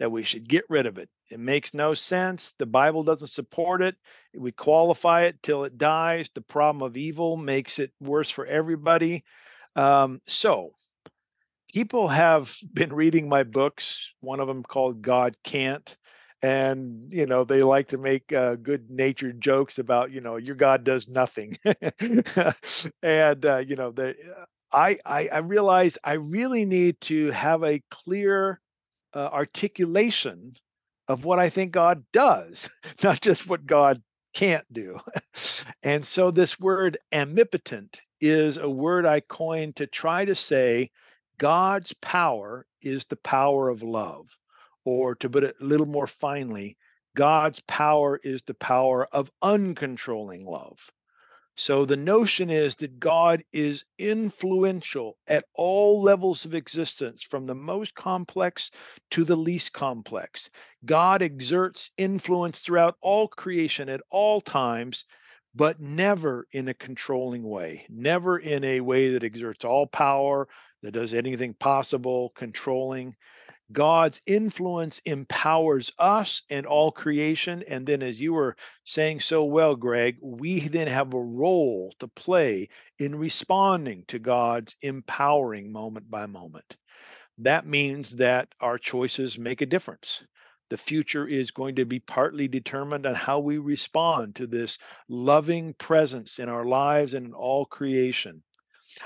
that we should get rid of it. It makes no sense. The Bible doesn't support it. We qualify it till it dies. The problem of evil makes it worse for everybody. So people have been reading my books, one of them called God Can't. And, you know, they like to make good natured jokes about, you know, your God does nothing. And, you know, I realize I really need to have a clear articulation of what I think God does, not just what God can't do. And so this word omnipotent is a word I coined to try to say God's power is the power of love. Or to put it a little more finely, God's power is the power of uncontrolling love. So the notion is that God is influential at all levels of existence, from the most complex to the least complex. God exerts influence throughout all creation at all times, but never in a controlling way, never in a way that exerts all power, that does anything possible, controlling. God's influence empowers us and all creation. And then, as you were saying so well, Greg, we then have a role to play in responding to God's empowering moment by moment. That means that our choices make a difference. The future is going to be partly determined on how we respond to this loving presence in our lives and in all creation.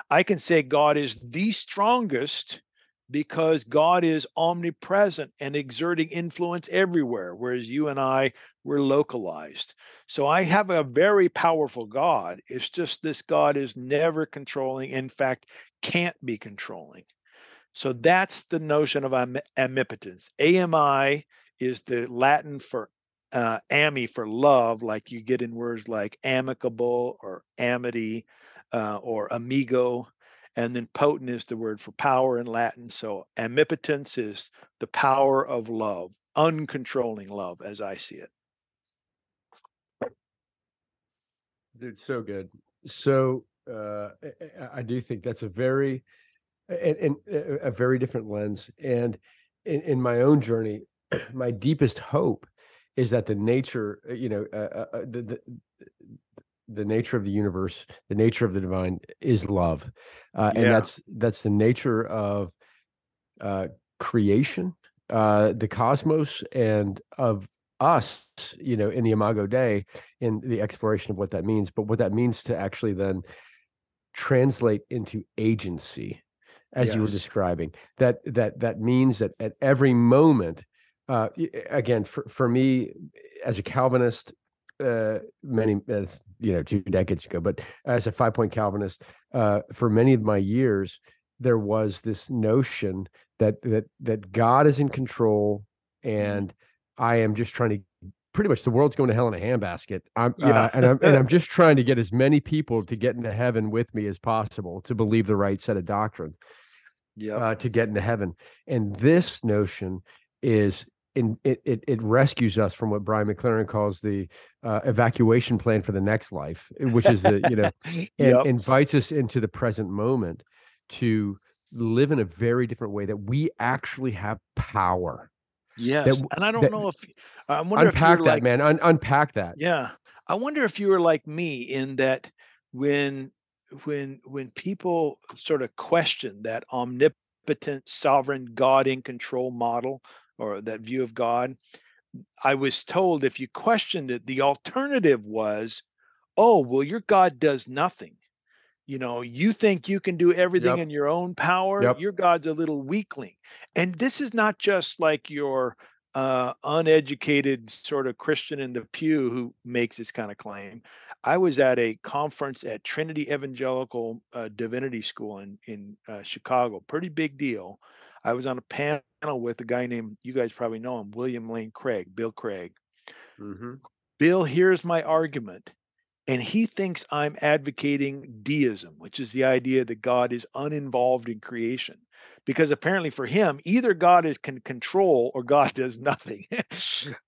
I can say God is the strongest because God is omnipresent and exerting influence everywhere, whereas you and I were localized. So I have a very powerful God. It's just this God is never controlling, in fact, can't be controlling. So that's the notion of omnipotence. AMI is the Latin for ami, for love, like you get in words like amicable or amity or amigo. And then potent is the word for power in Latin. So omnipotence is the power of love, uncontrolling love, as I see it. Dude, so good. So I do think that's a very different lens. And in my own journey, my deepest hope is that the nature, you know, the nature of the universe, the nature of the divine is love. And that's the nature of creation, the cosmos, and of us, you know, in the Imago Dei, in the exploration of what that means, but what that means to actually then translate into agency, as you were describing. That means that at every moment, again, for me as a Calvinist, two decades ago, but as a 5-point Calvinist, for many of my years, there was this notion that God is in control, and I am just trying to, pretty much the world's going to hell in a handbasket. I'm just trying to get as many people to get into heaven with me as possible, to believe the right set of doctrine, to get into heaven. And this notion is, it rescues us from what Brian McLaren calls the evacuation plan for the next life, which is invites us into the present moment to live in a very different way, that we actually have power. Yes, and I don't know if I wonder unpack if you're that, like, man. Unpack that. Yeah, I wonder if you were like me in that when people sort of question that omnipotent, sovereign, God in control model, or that view of God, I was told if you questioned it, the alternative was, oh, well, your God does nothing. You know, you think you can do everything in your own power. Your God's a little weakling. And this is not just like your uneducated sort of Christian in the pew who makes this kind of claim. I was at a conference at Trinity Evangelical Divinity School in Chicago, pretty big deal. I was on a panel with a guy named, you guys probably know him, William Lane Craig, Bill Craig. Mm-hmm. Bill, here's my argument. And he thinks I'm advocating deism, which is the idea that God is uninvolved in creation. Because apparently for him, either God can control or God does nothing.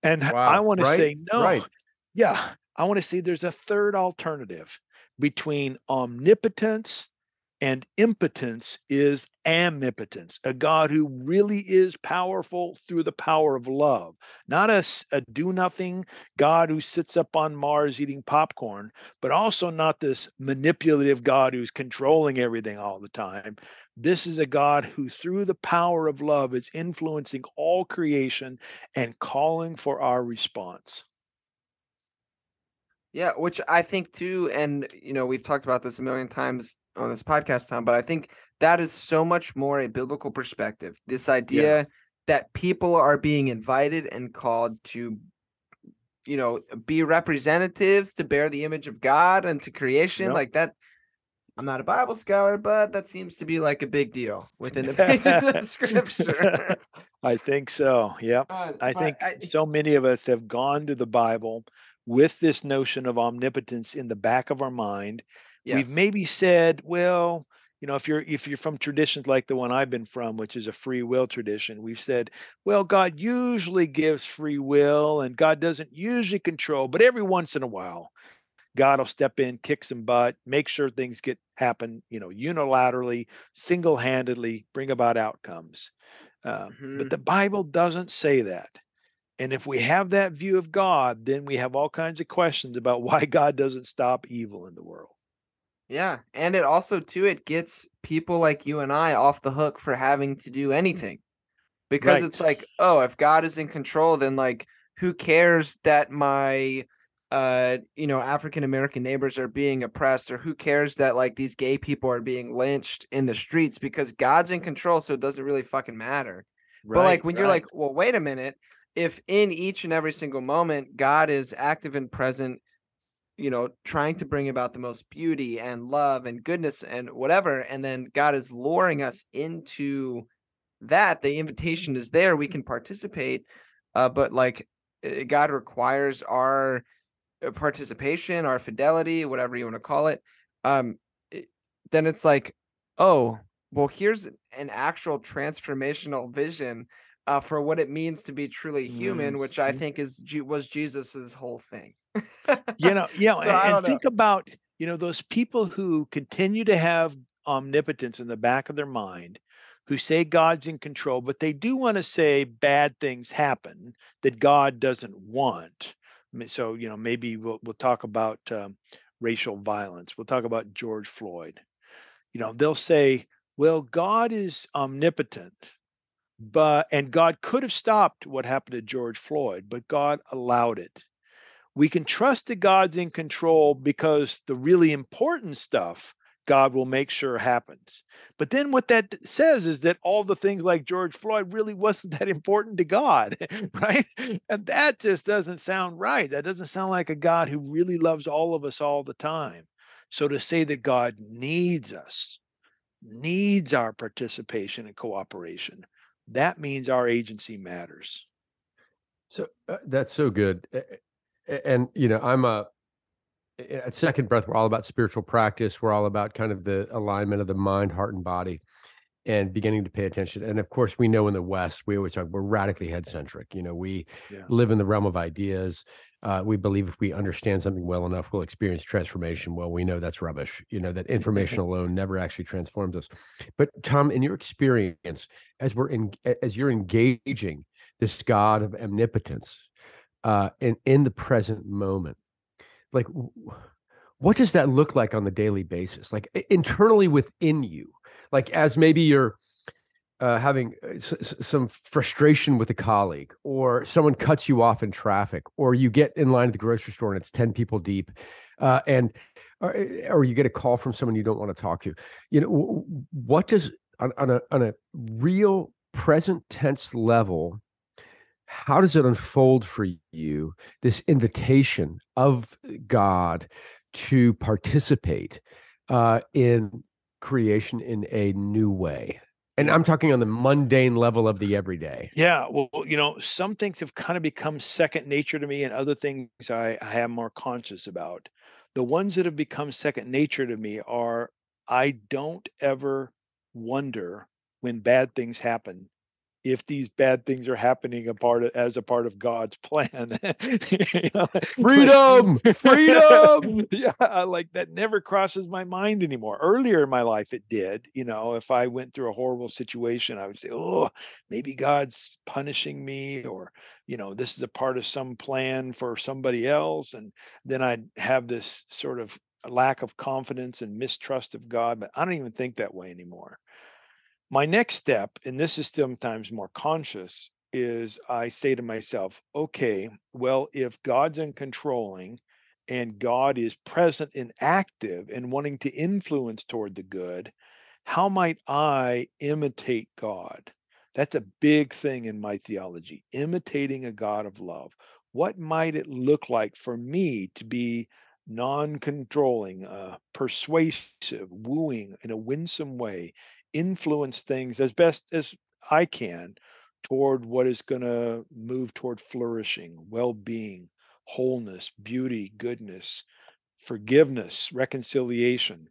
And I want to say no. Right. Yeah, I want to say there's a third alternative between omnipotence and impotence is amipotence, a God who really is powerful through the power of love, not a do-nothing God who sits up on Mars eating popcorn, but also not this manipulative God who's controlling everything all the time. This is a God who, through the power of love, is influencing all creation and calling for our response. Yeah, which I think too, and you know, we've talked about this a million times on this podcast, Tom, but I think that is so much more a biblical perspective. This idea that people are being invited and called to, you know, be representatives, to bear the image of God and to creation, like that. I'm not a Bible scholar, but that seems to be like a big deal within the pages of the Scripture. I think so. Yeah, I think so many of us have gone to the Bible with this notion of omnipotence in the back of our mind. Yes. We've maybe said, well, you know, if you're from traditions like the one I've been from, which is a free will tradition, we've said, well, God usually gives free will and God doesn't usually control, but every once in a while, God will step in, kick some butt, make sure things happen, you know, unilaterally, single-handedly, bring about outcomes. But the Bible doesn't say that. And if we have that view of God, then we have all kinds of questions about why God doesn't stop evil in the world. Yeah. And it also, too, it gets people like you and I off the hook for having to do anything. Because it's like, oh, if God is in control, then like, who cares that my, you know, African-American neighbors are being oppressed, or who cares that like these gay people are being lynched in the streets, because God's in control. So it doesn't really fucking matter. Right, but like when you're like, well, wait a minute. If in each and every single moment, God is active and present, you know, trying to bring about the most beauty and love and goodness and whatever, and then God is luring us into that, the invitation is there, we can participate, but like God requires our participation, our fidelity, whatever you want to call it, then it's like, oh, well, here's an actual transformational vision for what it means to be truly human, which I think was Jesus's whole thing. You know, yeah, so and think about, you know, those people who continue to have omnipotence in the back of their mind, who say God's in control, but they do want to say bad things happen that God doesn't want. So, you know, maybe we'll talk about racial violence. We'll talk about George Floyd. You know, they'll say, well, God is omnipotent, and God could have stopped what happened to George Floyd, but God allowed it. We can trust that God's in control because the really important stuff God will make sure happens. But then what that says is that all the things like George Floyd really wasn't that important to God, right? And that just doesn't sound right. That doesn't sound like a God who really loves all of us all the time. So to say that God needs us, needs our participation and cooperation, that means our agency matters. So that's so good. And, you know, at Second Breath, we're all about spiritual practice. We're all about kind of the alignment of the mind, heart, and body, and beginning to pay attention. And of course, we know in the West, we always talk, we're radically head-centric. You know, we live in the realm of ideas. We believe if we understand something well enough, we'll experience transformation. Well, we know that's rubbish. You know, that information alone never actually transforms us. But Tom, in your experience, as you're engaging this God of omnipotence, and in the present moment, like, what does that look like on the daily basis? Like internally within you, like as maybe you're having some frustration with a colleague, or someone cuts you off in traffic, or you get in line at the grocery store and it's 10 people deep, or you get a call from someone you don't want to talk to. You know, what does on a real present tense level, how does it unfold for you, this invitation of God to participate in creation in a new way? And I'm talking on the mundane level of the everyday. Yeah, well, you know, some things have kind of become second nature to me, and other things I am more conscious about. The ones that have become second nature to me are, I don't ever wonder when bad things happen, if these bad things are happening as a part of God's plan. You know? Freedom. Yeah, like that never crosses my mind anymore. Earlier in my life, it did. You know, if I went through a horrible situation, I would say, oh, maybe God's punishing me, or, you know, this is a part of some plan for somebody else. And then I'd have this sort of lack of confidence and mistrust of God, but I don't even think that way anymore. My next step, and this is sometimes more conscious, is I say to myself, okay, well, if God's in controlling and God is present and active and wanting to influence toward the good, how might I imitate God? That's a big thing in my theology, imitating a God of love. What might it look like for me to be non-controlling, persuasive, wooing in a winsome way, influence things as best as I can toward what is going to move toward flourishing, well-being, wholeness, beauty, goodness, forgiveness, reconciliation.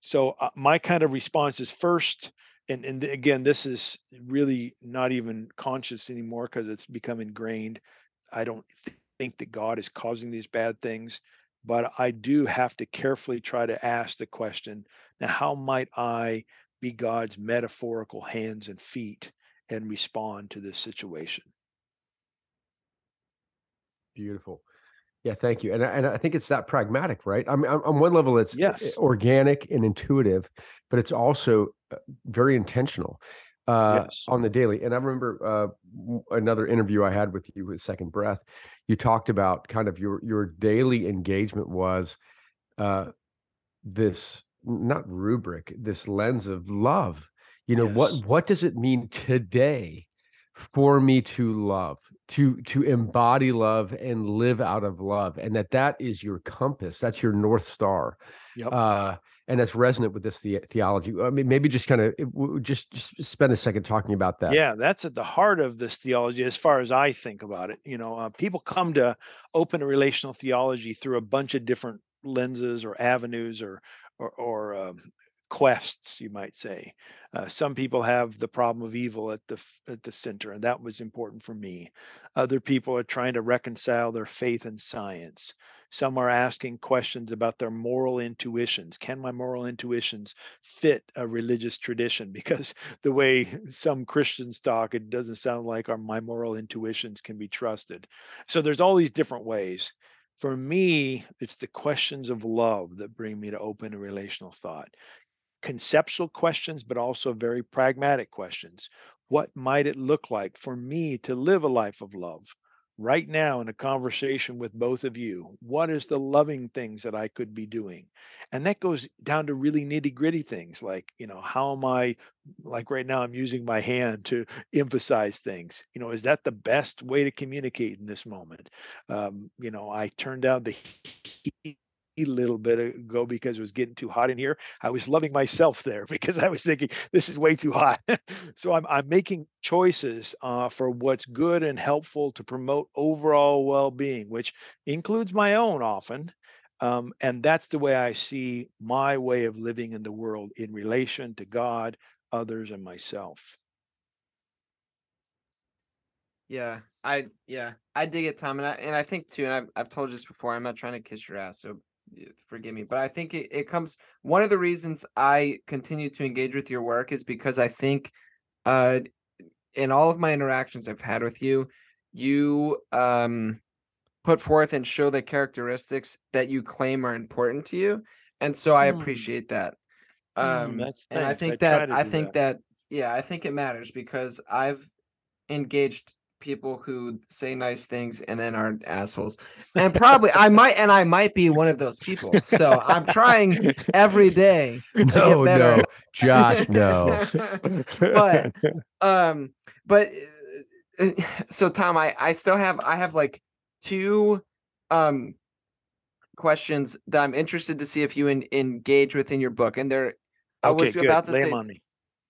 So my kind of response is first, and again, this is really not even conscious anymore because it's become ingrained. I don't think that God is causing these bad things, but I do have to carefully try to ask the question, now, how might I be God's metaphorical hands and feet and respond to this situation? Beautiful. Yeah, thank you. And I think it's that pragmatic, right? I mean, on one level, it's organic and intuitive, but it's also very intentional on the daily. And I remember another interview I had with you with Second Breath. You talked about kind of your daily engagement was this, not rubric, this lens of love. You know, what does it mean today for me to love, to embody love and live out of love? And that is your compass. That's your North Star. Yep. And that's resonant with this theology. I mean, maybe just kind of just spend a second talking about that. Yeah, that's at the heart of this theology, as far as I think about it. You know, people come to open a relational theology through a bunch of different lenses or avenues or quests, you might say. Some people have the problem of evil at the center, and that was important for me. Other people are trying to reconcile their faith and science. Some are asking questions about their moral intuitions. Can my moral intuitions fit a religious tradition? Because the way some Christians talk, it doesn't sound like my moral intuitions can be trusted. So there's all these different ways. For me, it's the questions of love that bring me to open and relational thought. Conceptual questions, but also very pragmatic questions. What might it look like for me to live a life of love? Right now, in a conversation with both of you, what is the loving things that I could be doing? And that goes down to really nitty-gritty things like, you know, how am I, like right now I'm using my hand to emphasize things. You know, is that the best way to communicate in this moment? You know, I turned down the heat a little bit ago because it was getting too hot in here. I was loving myself there because I was thinking this is way too hot. So I'm making choices for what's good and helpful to promote overall well-being, which includes my own often. And that's the way I see my way of living in the world in relation to God, others, and myself. Yeah, I dig it, Tom, and I think too, and I've told you this before. I'm not trying to kiss your ass, so forgive me, but I think it comes, one of the reasons I continue to engage with your work is because I think in all of my interactions I've had with you, you put forth and show the characteristics that you claim are important to you, and so I appreciate that. And I think I think it matters because I've engaged people who say nice things and then are assholes, and probably I might be one of those people, so I'm trying every day to get better. Josh, no. But so Tom, I have like two questions that I'm interested to see if you engage within your book, and they're about to lay them on me.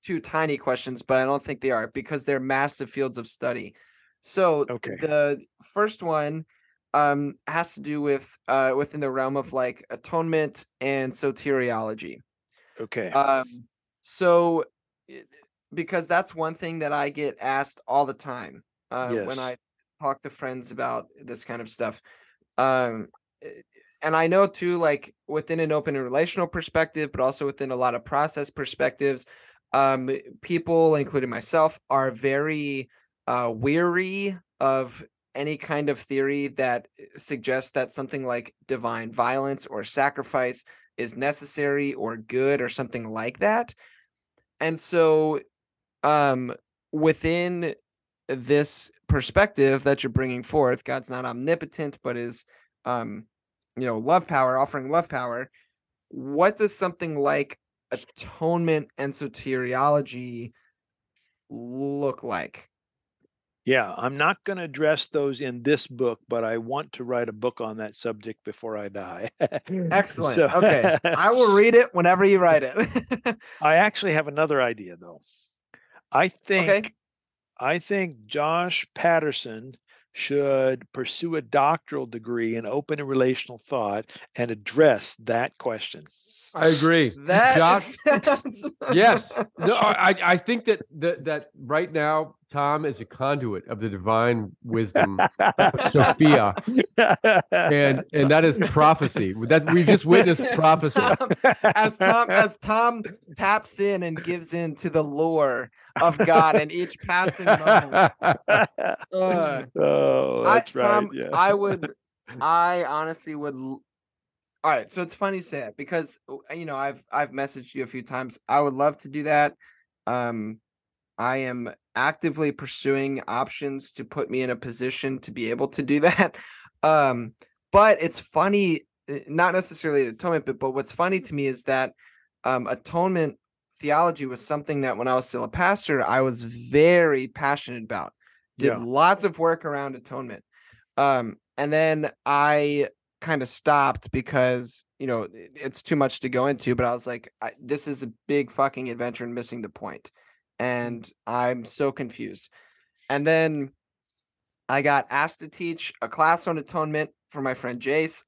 Two tiny questions, but I don't think they are because they're massive fields of study. So the first one has to do with within the realm of like atonement and soteriology. Okay. So because that's one thing that I get asked all the time when I talk to friends about this kind of stuff. And I know too, like within an open and relational perspective, but also within a lot of process perspectives, people, including myself, are very weary of any kind of theory that suggests that something like divine violence or sacrifice is necessary or good or something like that. And so within this perspective that you're bringing forth, God's not omnipotent, but is, love power, offering love power. What does something like atonement and soteriology look like? Yeah, I'm not going to address those in this book, but I want to write a book on that subject before I die. Excellent. So, okay. I will read it whenever you write it. I actually have another idea though. I think Josh Patterson should pursue a doctoral degree in open and relational thought and address that question. I agree. Josh. Yes. No, I think that right now Tom is a conduit of the divine wisdom of Sophia, and that is prophecy. That we just witnessed prophecy. As Tom taps in and gives in to the lore of God in each passing moment. That's right. Tom, yeah. I honestly would. All right, so it's funny you say that because I've messaged you a few times. I would love to do that. I am actively pursuing options to put me in a position to be able to do that. But it's funny, not necessarily atonement, but what's funny to me is that atonement theology was something that when I was still a pastor, I was very passionate about. Did lots of work around atonement, and then I kind of stopped because it's too much to go into, but I was like, this is a big fucking adventure and missing the point, and I'm so confused. And then I got asked to teach a class on atonement for my friend Jace,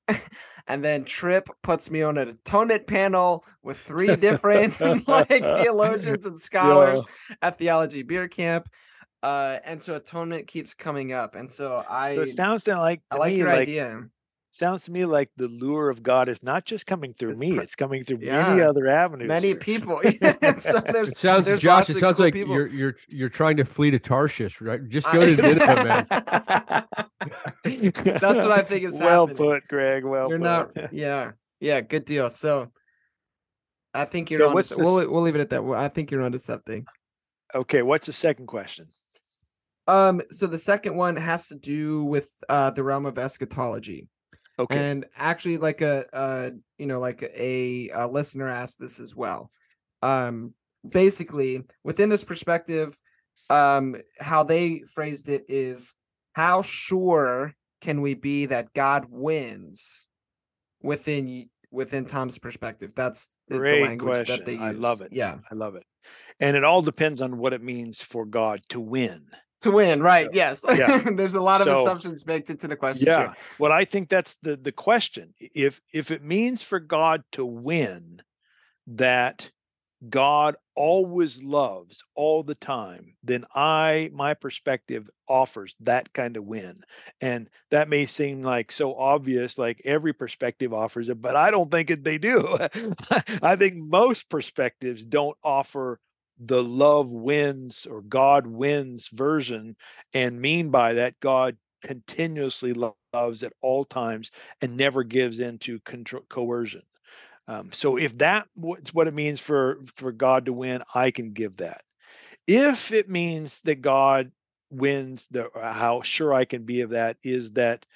and then Trip puts me on an atonement panel with 3 different theologians and scholars at Theology Beer Camp. And so atonement keeps coming up, and so it sounds like to me, your idea. sounds to me like the lure of God is not just coming through me; it's coming through many other avenues. Many people. So it sounds, Josh, it sounds cool, like people. you're trying to flee to Tarshish, right? Just go to Nineveh, man. That's what I think is happening. Well put, Greg. Well put. Yeah, good deal. So I think you're on. So we'll leave it at that. I think you're onto something. Okay, what's the second question? So the second one has to do with the realm of eschatology. Okay. And actually, like a listener asked this as well. Basically, within this perspective, how they phrased it is, how sure can we be that God wins within Tom's perspective? That's the language question. That they use. I love it. Yeah, I love it. And it all depends on what it means for God to win. To win, right? So, yes. Yeah. There's a lot of assumptions baked into the question. Yeah. Here. Well, I think that's the question. If it means for God to win, that God always loves all the time, then my perspective offers that kind of win. And that may seem like so obvious, like every perspective offers it, but I don't think they do. I think most perspectives don't offer the love wins or God wins version, and mean by that God continuously loves at all times and never gives in to coercion. So if that's what it means for God to win, I can give that. If it means that God wins, how sure I can be of that is that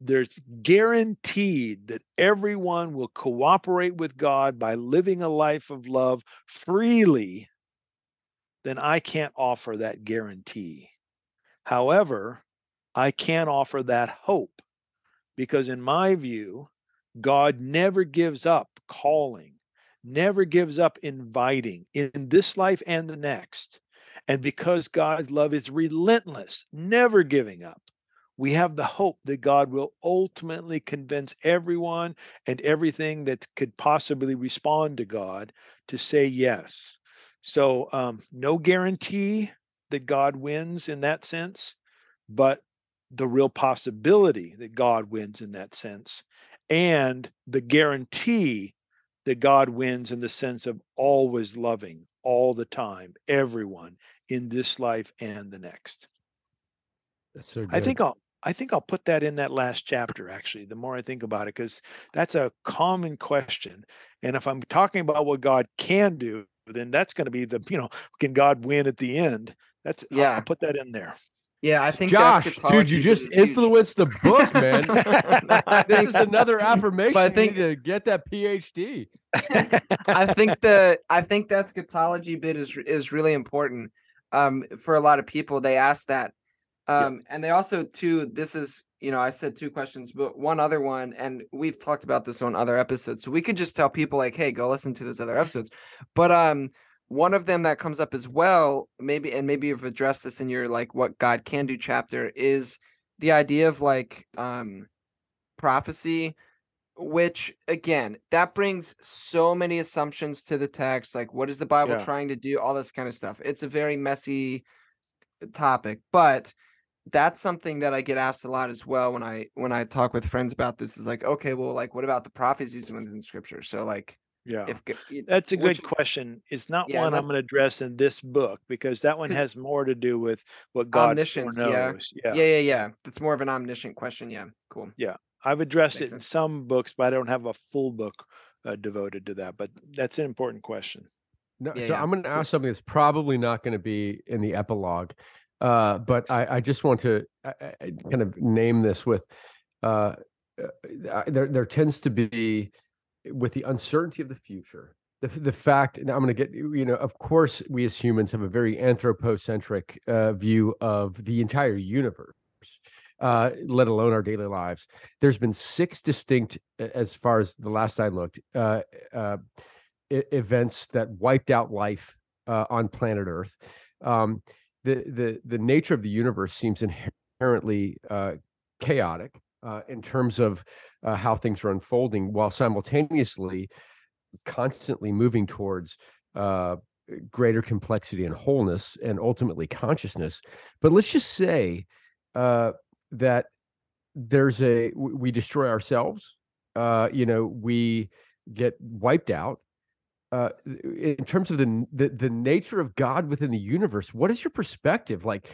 there's guaranteed that everyone will cooperate with God by living a life of love freely, then I can't offer that guarantee. However, I can offer that hope, because in my view, God never gives up calling, never gives up inviting in this life and the next. And because God's love is relentless, never giving up, we have the hope that God will ultimately convince everyone and everything that could possibly respond to God to say yes. So no guarantee that God wins in that sense, but the real possibility that God wins in that sense, and the guarantee that God wins in the sense of always loving all the time, everyone in this life and the next. That's so good. I think I'll put that in that last chapter, actually, the more I think about it, because that's a common question. And if I'm talking about what God can do, then that's going to be can God win at the end? That's, I'll put that in there. Yeah, I think Josh, dude, you just influenced the book, man. This is another affirmation. But I think you need to get that PhD. I think the eschatology bit is really important for a lot of people. They ask that. And they also, too, this is, I said two questions, but one other one, and we've talked about this on other episodes, so we could just tell people like, hey, go listen to those other episodes. But one of them that comes up as well, maybe you've addressed this in your like what God can do chapter, is the idea of like prophecy, which again, that brings so many assumptions to the text. Like, what is the Bible trying to do? All this kind of stuff. It's a very messy topic, but that's something that I get asked a lot as well when I talk with friends about this, is like, okay, well, like, what about the prophecies within scripture? So like, that's a good question. It's not one I'm going to address in this book, because that one has more to do with what God knows. Yeah. It's more of an omniscient question. Yeah. Cool. Yeah. I've addressed it in some books, but I don't have a full book devoted to that, but that's an important question. I'm going to ask something that's probably not going to be in the epilogue. But I just want to kind of name this with there tends to be, with the uncertainty of the future, the fact, and I'm going to get, of course, we as humans have a very anthropocentric view of the entire universe, let alone our daily lives. There's been 6 distinct, as far as the last I looked, events that wiped out life on planet Earth. The nature of the universe seems inherently chaotic in terms of how things are unfolding, while simultaneously constantly moving towards greater complexity and wholeness, and ultimately consciousness. But let's just say that we destroy ourselves. We get wiped out. In terms of the nature of God within the universe, what is your perspective? Like,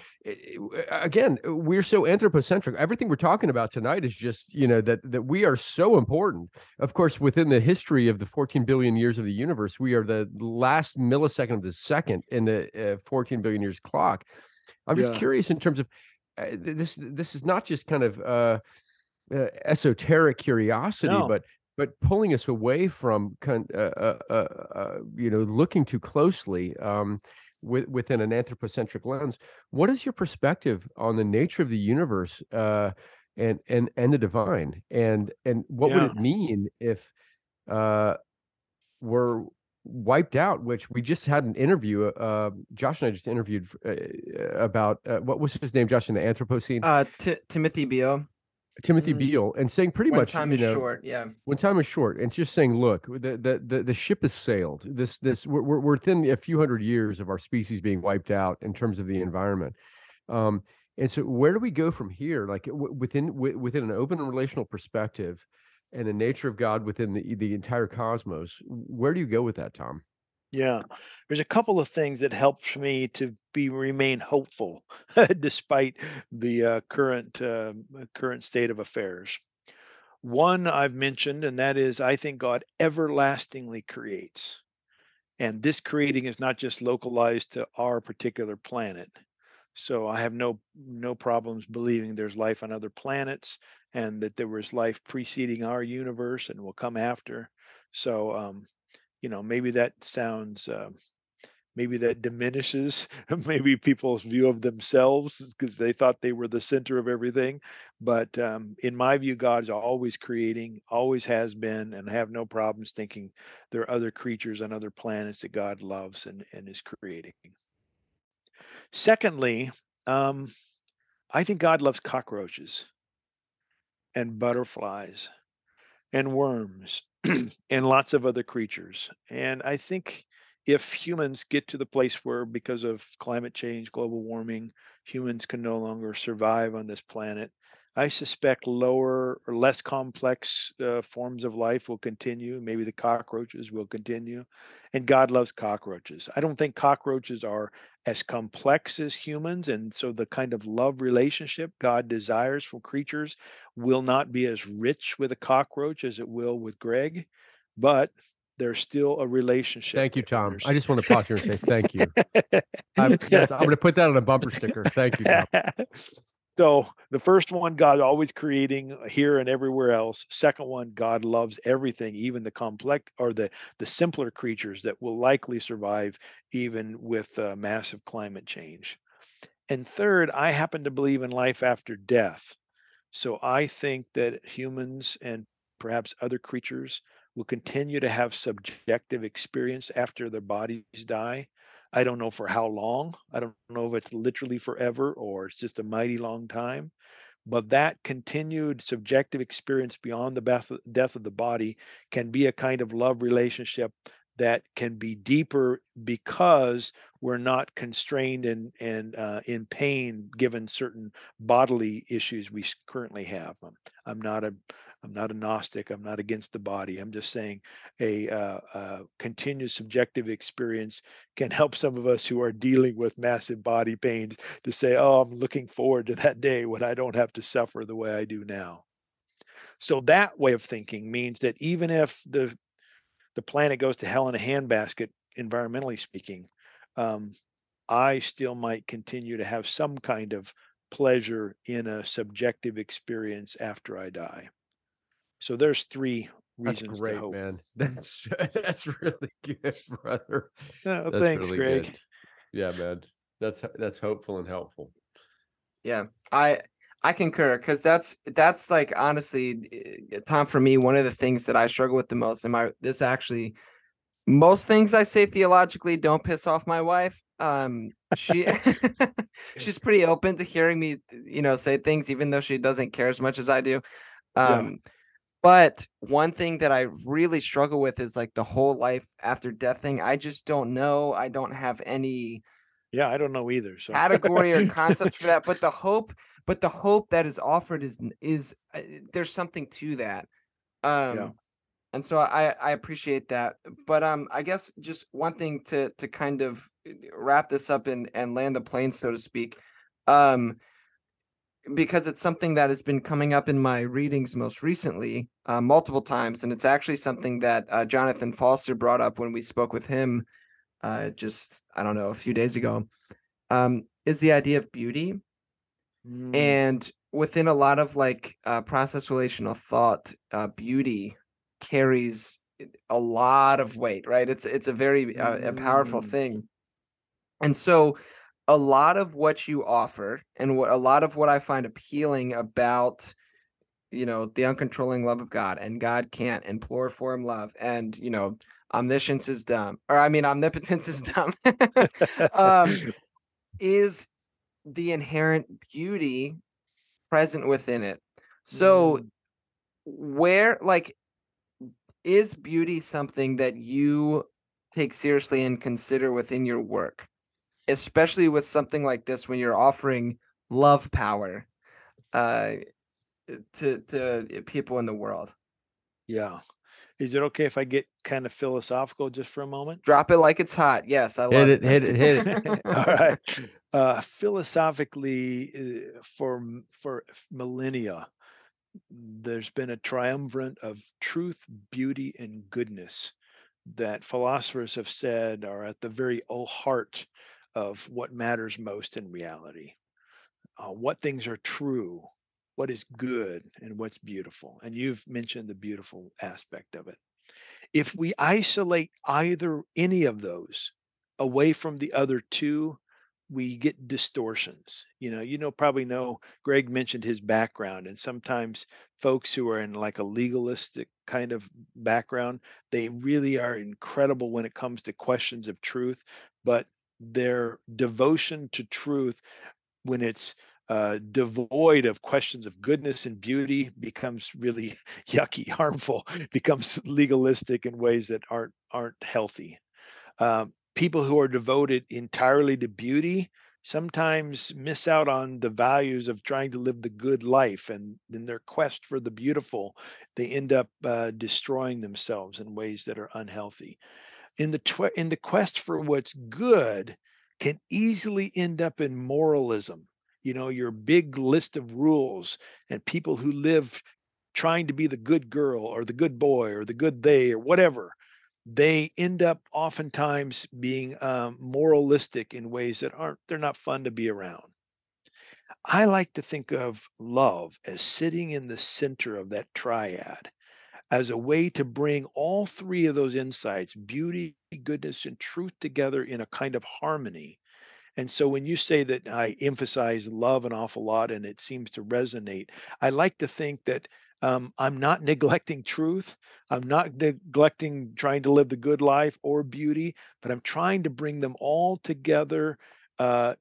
again, we're so anthropocentric. Everything we're talking about tonight is just, that we are so important. Of course, within the history of the 14 billion years of the universe, we are the last millisecond of the second in the 14 billion years clock. I'm just curious in terms of this. This is not just kind of esoteric curiosity, but pulling us away from looking too closely within an anthropocentric lens. What is your perspective on the nature of the universe and the divine, and what would it mean if we're wiped out? Which we just had an interview. Josh and I just interviewed about what was his name, Josh, in the Anthropocene. Timothy Beal. Beale, and saying pretty much, time is short. Yeah, when time is short, and just saying, look, the ship has sailed. This we're within a few hundred years of our species being wiped out in terms of the environment. And so, where do we go from here? Like within an open relational perspective, and the nature of God within the entire cosmos. Where do you go with that, Tom? Yeah, there's a couple of things that helps me to remain hopeful despite the current state of affairs. One I've mentioned, and that is, I think God everlastingly creates, and this creating is not just localized to our particular planet. So I have no problems believing there's life on other planets, and that there was life preceding our universe and will come after. So. Maybe that sounds, maybe that diminishes maybe people's view of themselves because they thought they were the center of everything. But in my view, God's always creating, always has been, and I have no problems thinking there are other creatures on other planets that God loves and is creating. Secondly, I think God loves cockroaches and butterflies and worms. And lots of other creatures. And I think if humans get to the place where, because of climate change, global warming, humans can no longer survive on this planet, I suspect lower or less complex forms of life will continue. Maybe the cockroaches will continue. And God loves cockroaches. I don't think cockroaches are as complex as humans. And so the kind of love relationship God desires from creatures will not be as rich with a cockroach as it will with Greg. But there's still a relationship. Thank you, Tom. I just want to pause here and say thank you. I'm going to put that on a bumper sticker. Thank you, Tom. So the first one, God always creating here and everywhere else. Second one, God loves everything, even the complex or the simpler creatures that will likely survive even with massive climate change. And third, I happen to believe in life after death. So I think that humans and perhaps other creatures will continue to have subjective experience after their bodies die. I don't know for how long. I don't know if it's literally forever or it's just a mighty long time. But that continued subjective experience beyond the death of the body can be a kind of love relationship that can be deeper because we're not constrained and in pain given certain bodily issues we currently have. I'm not a Gnostic. I'm not against the body. I'm just saying a continued subjective experience can help some of us who are dealing with massive body pains to say, oh, I'm looking forward to that day when I don't have to suffer the way I do now. So that way of thinking means that even if the planet goes to hell in a handbasket, environmentally speaking, I still might continue to have some kind of pleasure in a subjective experience after I die. So there's three reasons to hope. That's great, man. That's really good, brother. Oh, thanks, Greg. Good. Yeah, man. That's hopeful and helpful. Yeah, I concur, because that's like, honestly, Tom, for me, one of the things that I struggle with the most. Most things I say theologically don't piss off my wife. She's pretty open to hearing me, say things, even though she doesn't care as much as I do. But one thing that I really struggle with is like the whole life after death thing. I just don't know. I don't have any. Yeah, I don't know either. So. Category or concepts for that. But the hope But the hope that is offered is there's something to that. And so I appreciate that. But I guess just one thing to kind of wrap this up and land the plane, so to speak, because it's something that has been coming up in my readings most recently, multiple times. And it's actually something that Jonathan Foster brought up when we spoke with him just, I don't know, a few days ago, is the idea of beauty. Mm. And within a lot of like process relational thought, beauty carries a lot of weight, right? It's a very a powerful thing. And so a lot of what you offer and what a lot of what I find appealing about, you know, the uncontrolling love of God and God can't and pluriform love and, you know, omniscience is dumb, or I mean, omnipotence is dumb, is the inherent beauty present within it. So where, like, is beauty something that you take seriously and consider within your work, especially with something like this when you're offering love power to people in the world? Yeah. Is it okay if I get kind of philosophical just for a moment? Drop it like it's hot. Yes, I love it. Hit it. All right. Philosophically, for millennia, there's been a triumvirate of truth, beauty, and goodness that philosophers have said are at the very heart of what matters most in reality. What things are true, what is good, and what's beautiful. And you've mentioned the beautiful aspect of it. If we isolate any of those away from the other two, we get distortions. You probably know Greg mentioned his background, and sometimes folks who are in like a legalistic kind of background, they really are incredible when it comes to questions of truth, but their devotion to truth, when it's devoid of questions of goodness and beauty, becomes really yucky, harmful, becomes legalistic in ways that aren't healthy. People who are devoted entirely to beauty sometimes miss out on the values of trying to live the good life, and in their quest for the beautiful, they end up destroying themselves in ways that are unhealthy. In the quest for what's good, can easily end up in moralism. You know, your big list of rules, and people who live trying to be the good girl or the good boy or the good they or whatever. They end up oftentimes being moralistic in ways that they're not fun to be around. I like to think of love as sitting in the center of that triad as a way to bring all three of those insights, beauty, goodness, and truth, together in a kind of harmony. And so when you say that I emphasize love an awful lot and it seems to resonate, I like to think that I'm not neglecting truth. I'm not neglecting trying to live the good life or beauty, but I'm trying to bring them all together with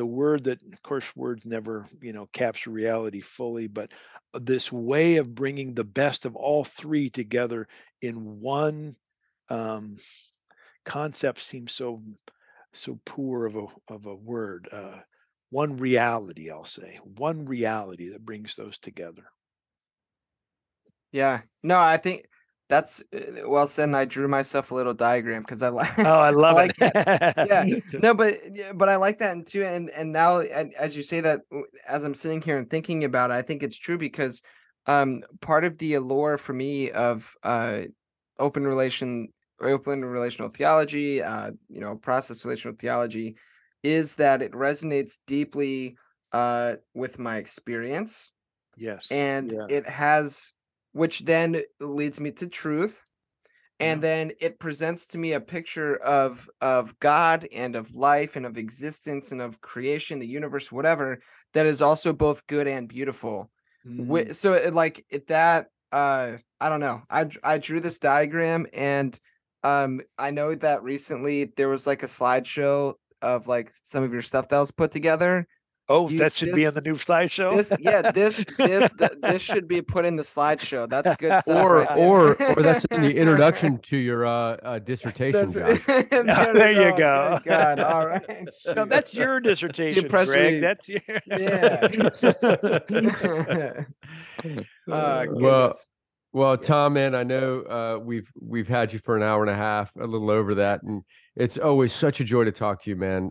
a word that, of course, words never, capture reality fully, but this way of bringing the best of all three together in one concept seems so poor of a word. One reality, I'll say. One reality that brings those together. Yeah, no, I think that's well said. And I drew myself a little diagram because I love like it. Yeah, no, but I like that too. And now, as you say that, as I'm sitting here and thinking about it, I think it's true because part of the allure for me of open relational theology, process relational theology, is that it resonates deeply with my experience. Yes, and it has. Which then leads me to truth. And then it presents to me a picture of God and of life and of existence and of creation, the universe, whatever, that is also both good and beautiful. Mm-hmm. So like that, I don't know. I drew this diagram, and I know that recently there was like a slideshow of like some of your stuff that was put together Oh, that should be on the new slideshow. This should be put in the slideshow. That's good stuff. Or that's in the introduction to your dissertation. There you go. God, all right. No, that's your dissertation, Greg. That's your. Yeah. Well, Tom, man, I know we've had you for an hour and a half, a little over that, and it's always such a joy to talk to you, man.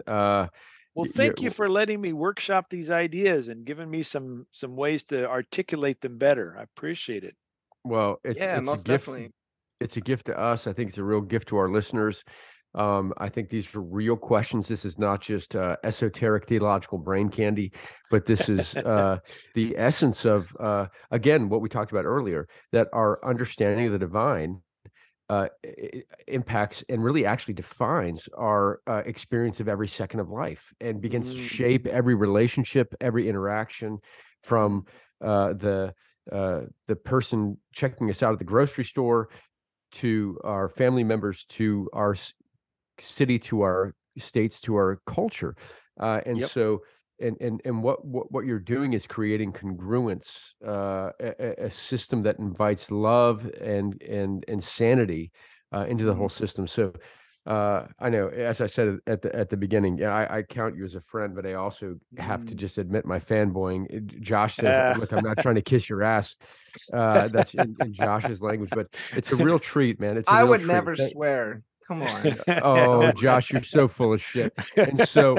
Well, thank you for letting me workshop these ideas and giving me some ways to articulate them better. I appreciate it. Well, it's most definitely. It's a gift to us. I think it's a real gift to our listeners. I think these are real questions. This is not just esoteric theological brain candy, but this is the essence of, again, what we talked about earlier, that our understanding of the divine impacts and really actually defines our experience of every second of life, and begins to shape every relationship, every interaction, from the person checking us out at the grocery store, to our family members, to our city, to our states, to our culture, and what you're doing is creating congruence, a system that invites love and sanity into the whole system. So I know, as I said at the beginning, I count you as a friend, but I also have to just admit my fanboying. Josh says, look, I'm not trying to kiss your ass. That's in Josh's language, but it's a real treat, man. I would never swear. Come on. Oh, Josh, you're so full of shit. And so,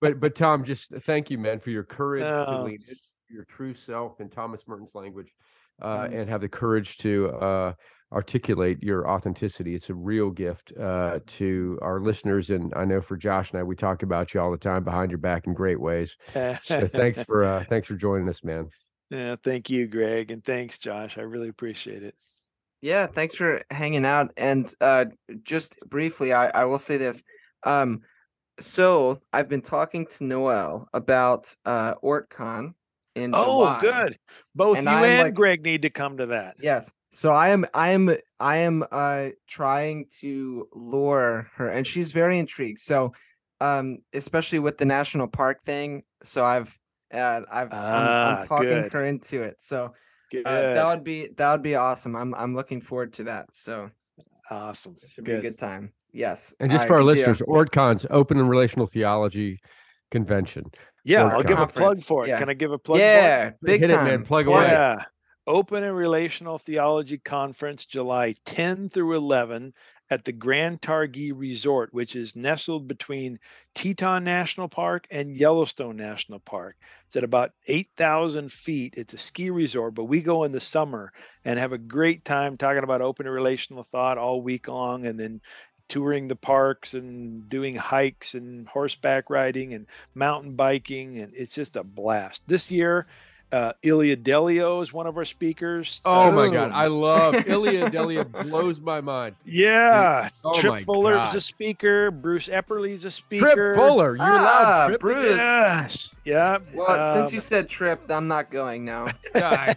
but Tom, just thank you, man, for your courage to lead into your true self in Thomas Merton's language, and have the courage to articulate your authenticity. It's a real gift to our listeners. And I know for Josh and I, we talk about you all the time behind your back in great ways. So thanks for joining us, man. Yeah, thank you, Greg. And thanks, Josh. I really appreciate it. Yeah, thanks for hanging out. And just briefly, I will say this. So I've been talking to Noel about OrdCon in July. Oh, good. Both you and Greg need to come to that. Yes. So I am trying to lure her, and she's very intrigued. So especially with the national park thing. So I'm talking her into it. So that would be awesome. I'm looking forward to that. So awesome. It should be a good time. Yes. And just for our listeners, OrdCon's Open and Relational Theology Convention. Yeah, I'll give a plug for it. Yeah. Can I give a plug? Yeah, big time. Hit it, man. Plug away. Yeah. Open and Relational Theology Conference, July 10 through 11 at the Grand Targhee Resort, which is nestled between Teton National Park and Yellowstone National Park. It's at about 8,000 feet. It's a ski resort, but we go in the summer and have a great time talking about open and relational thought all week long, and then touring the parks and doing hikes and horseback riding and mountain biking. And it's just a blast. This year, Ilya Delio is one of our speakers. Oh my God, I love Ilya Delio. Blows my mind. Yeah, Trip Fuller is a speaker. Bruce Epperly is a speaker. Trip Fuller, you're allowed. Trip. Bruce. Yes. Yeah. Well, since you said Trip, I'm not going now.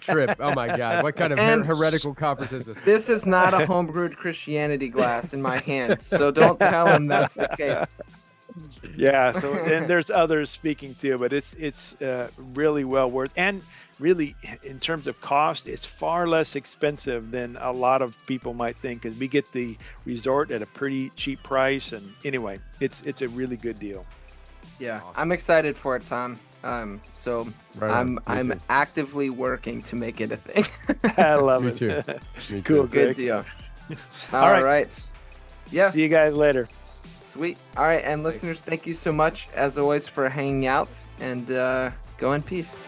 Trip. Oh my God, what kind of heretical conference is this? This is not a homebrewed Christianity glass in my hand, so don't tell him that's the case. Yeah, so and there's others speaking too, but it's really well worth, and really in terms of cost, it's far less expensive than a lot of people might think, because we get the resort at a pretty cheap price. And anyway, it's a really good deal. Yeah, awesome. I'm excited for it, Tom. So right on. I'm actively working to make it a thing. I love it. Me too. Cool, good deal. All right. Yeah. See you guys later. Sweet. All right, and listeners, thank you so much, as always, for hanging out, and go in peace.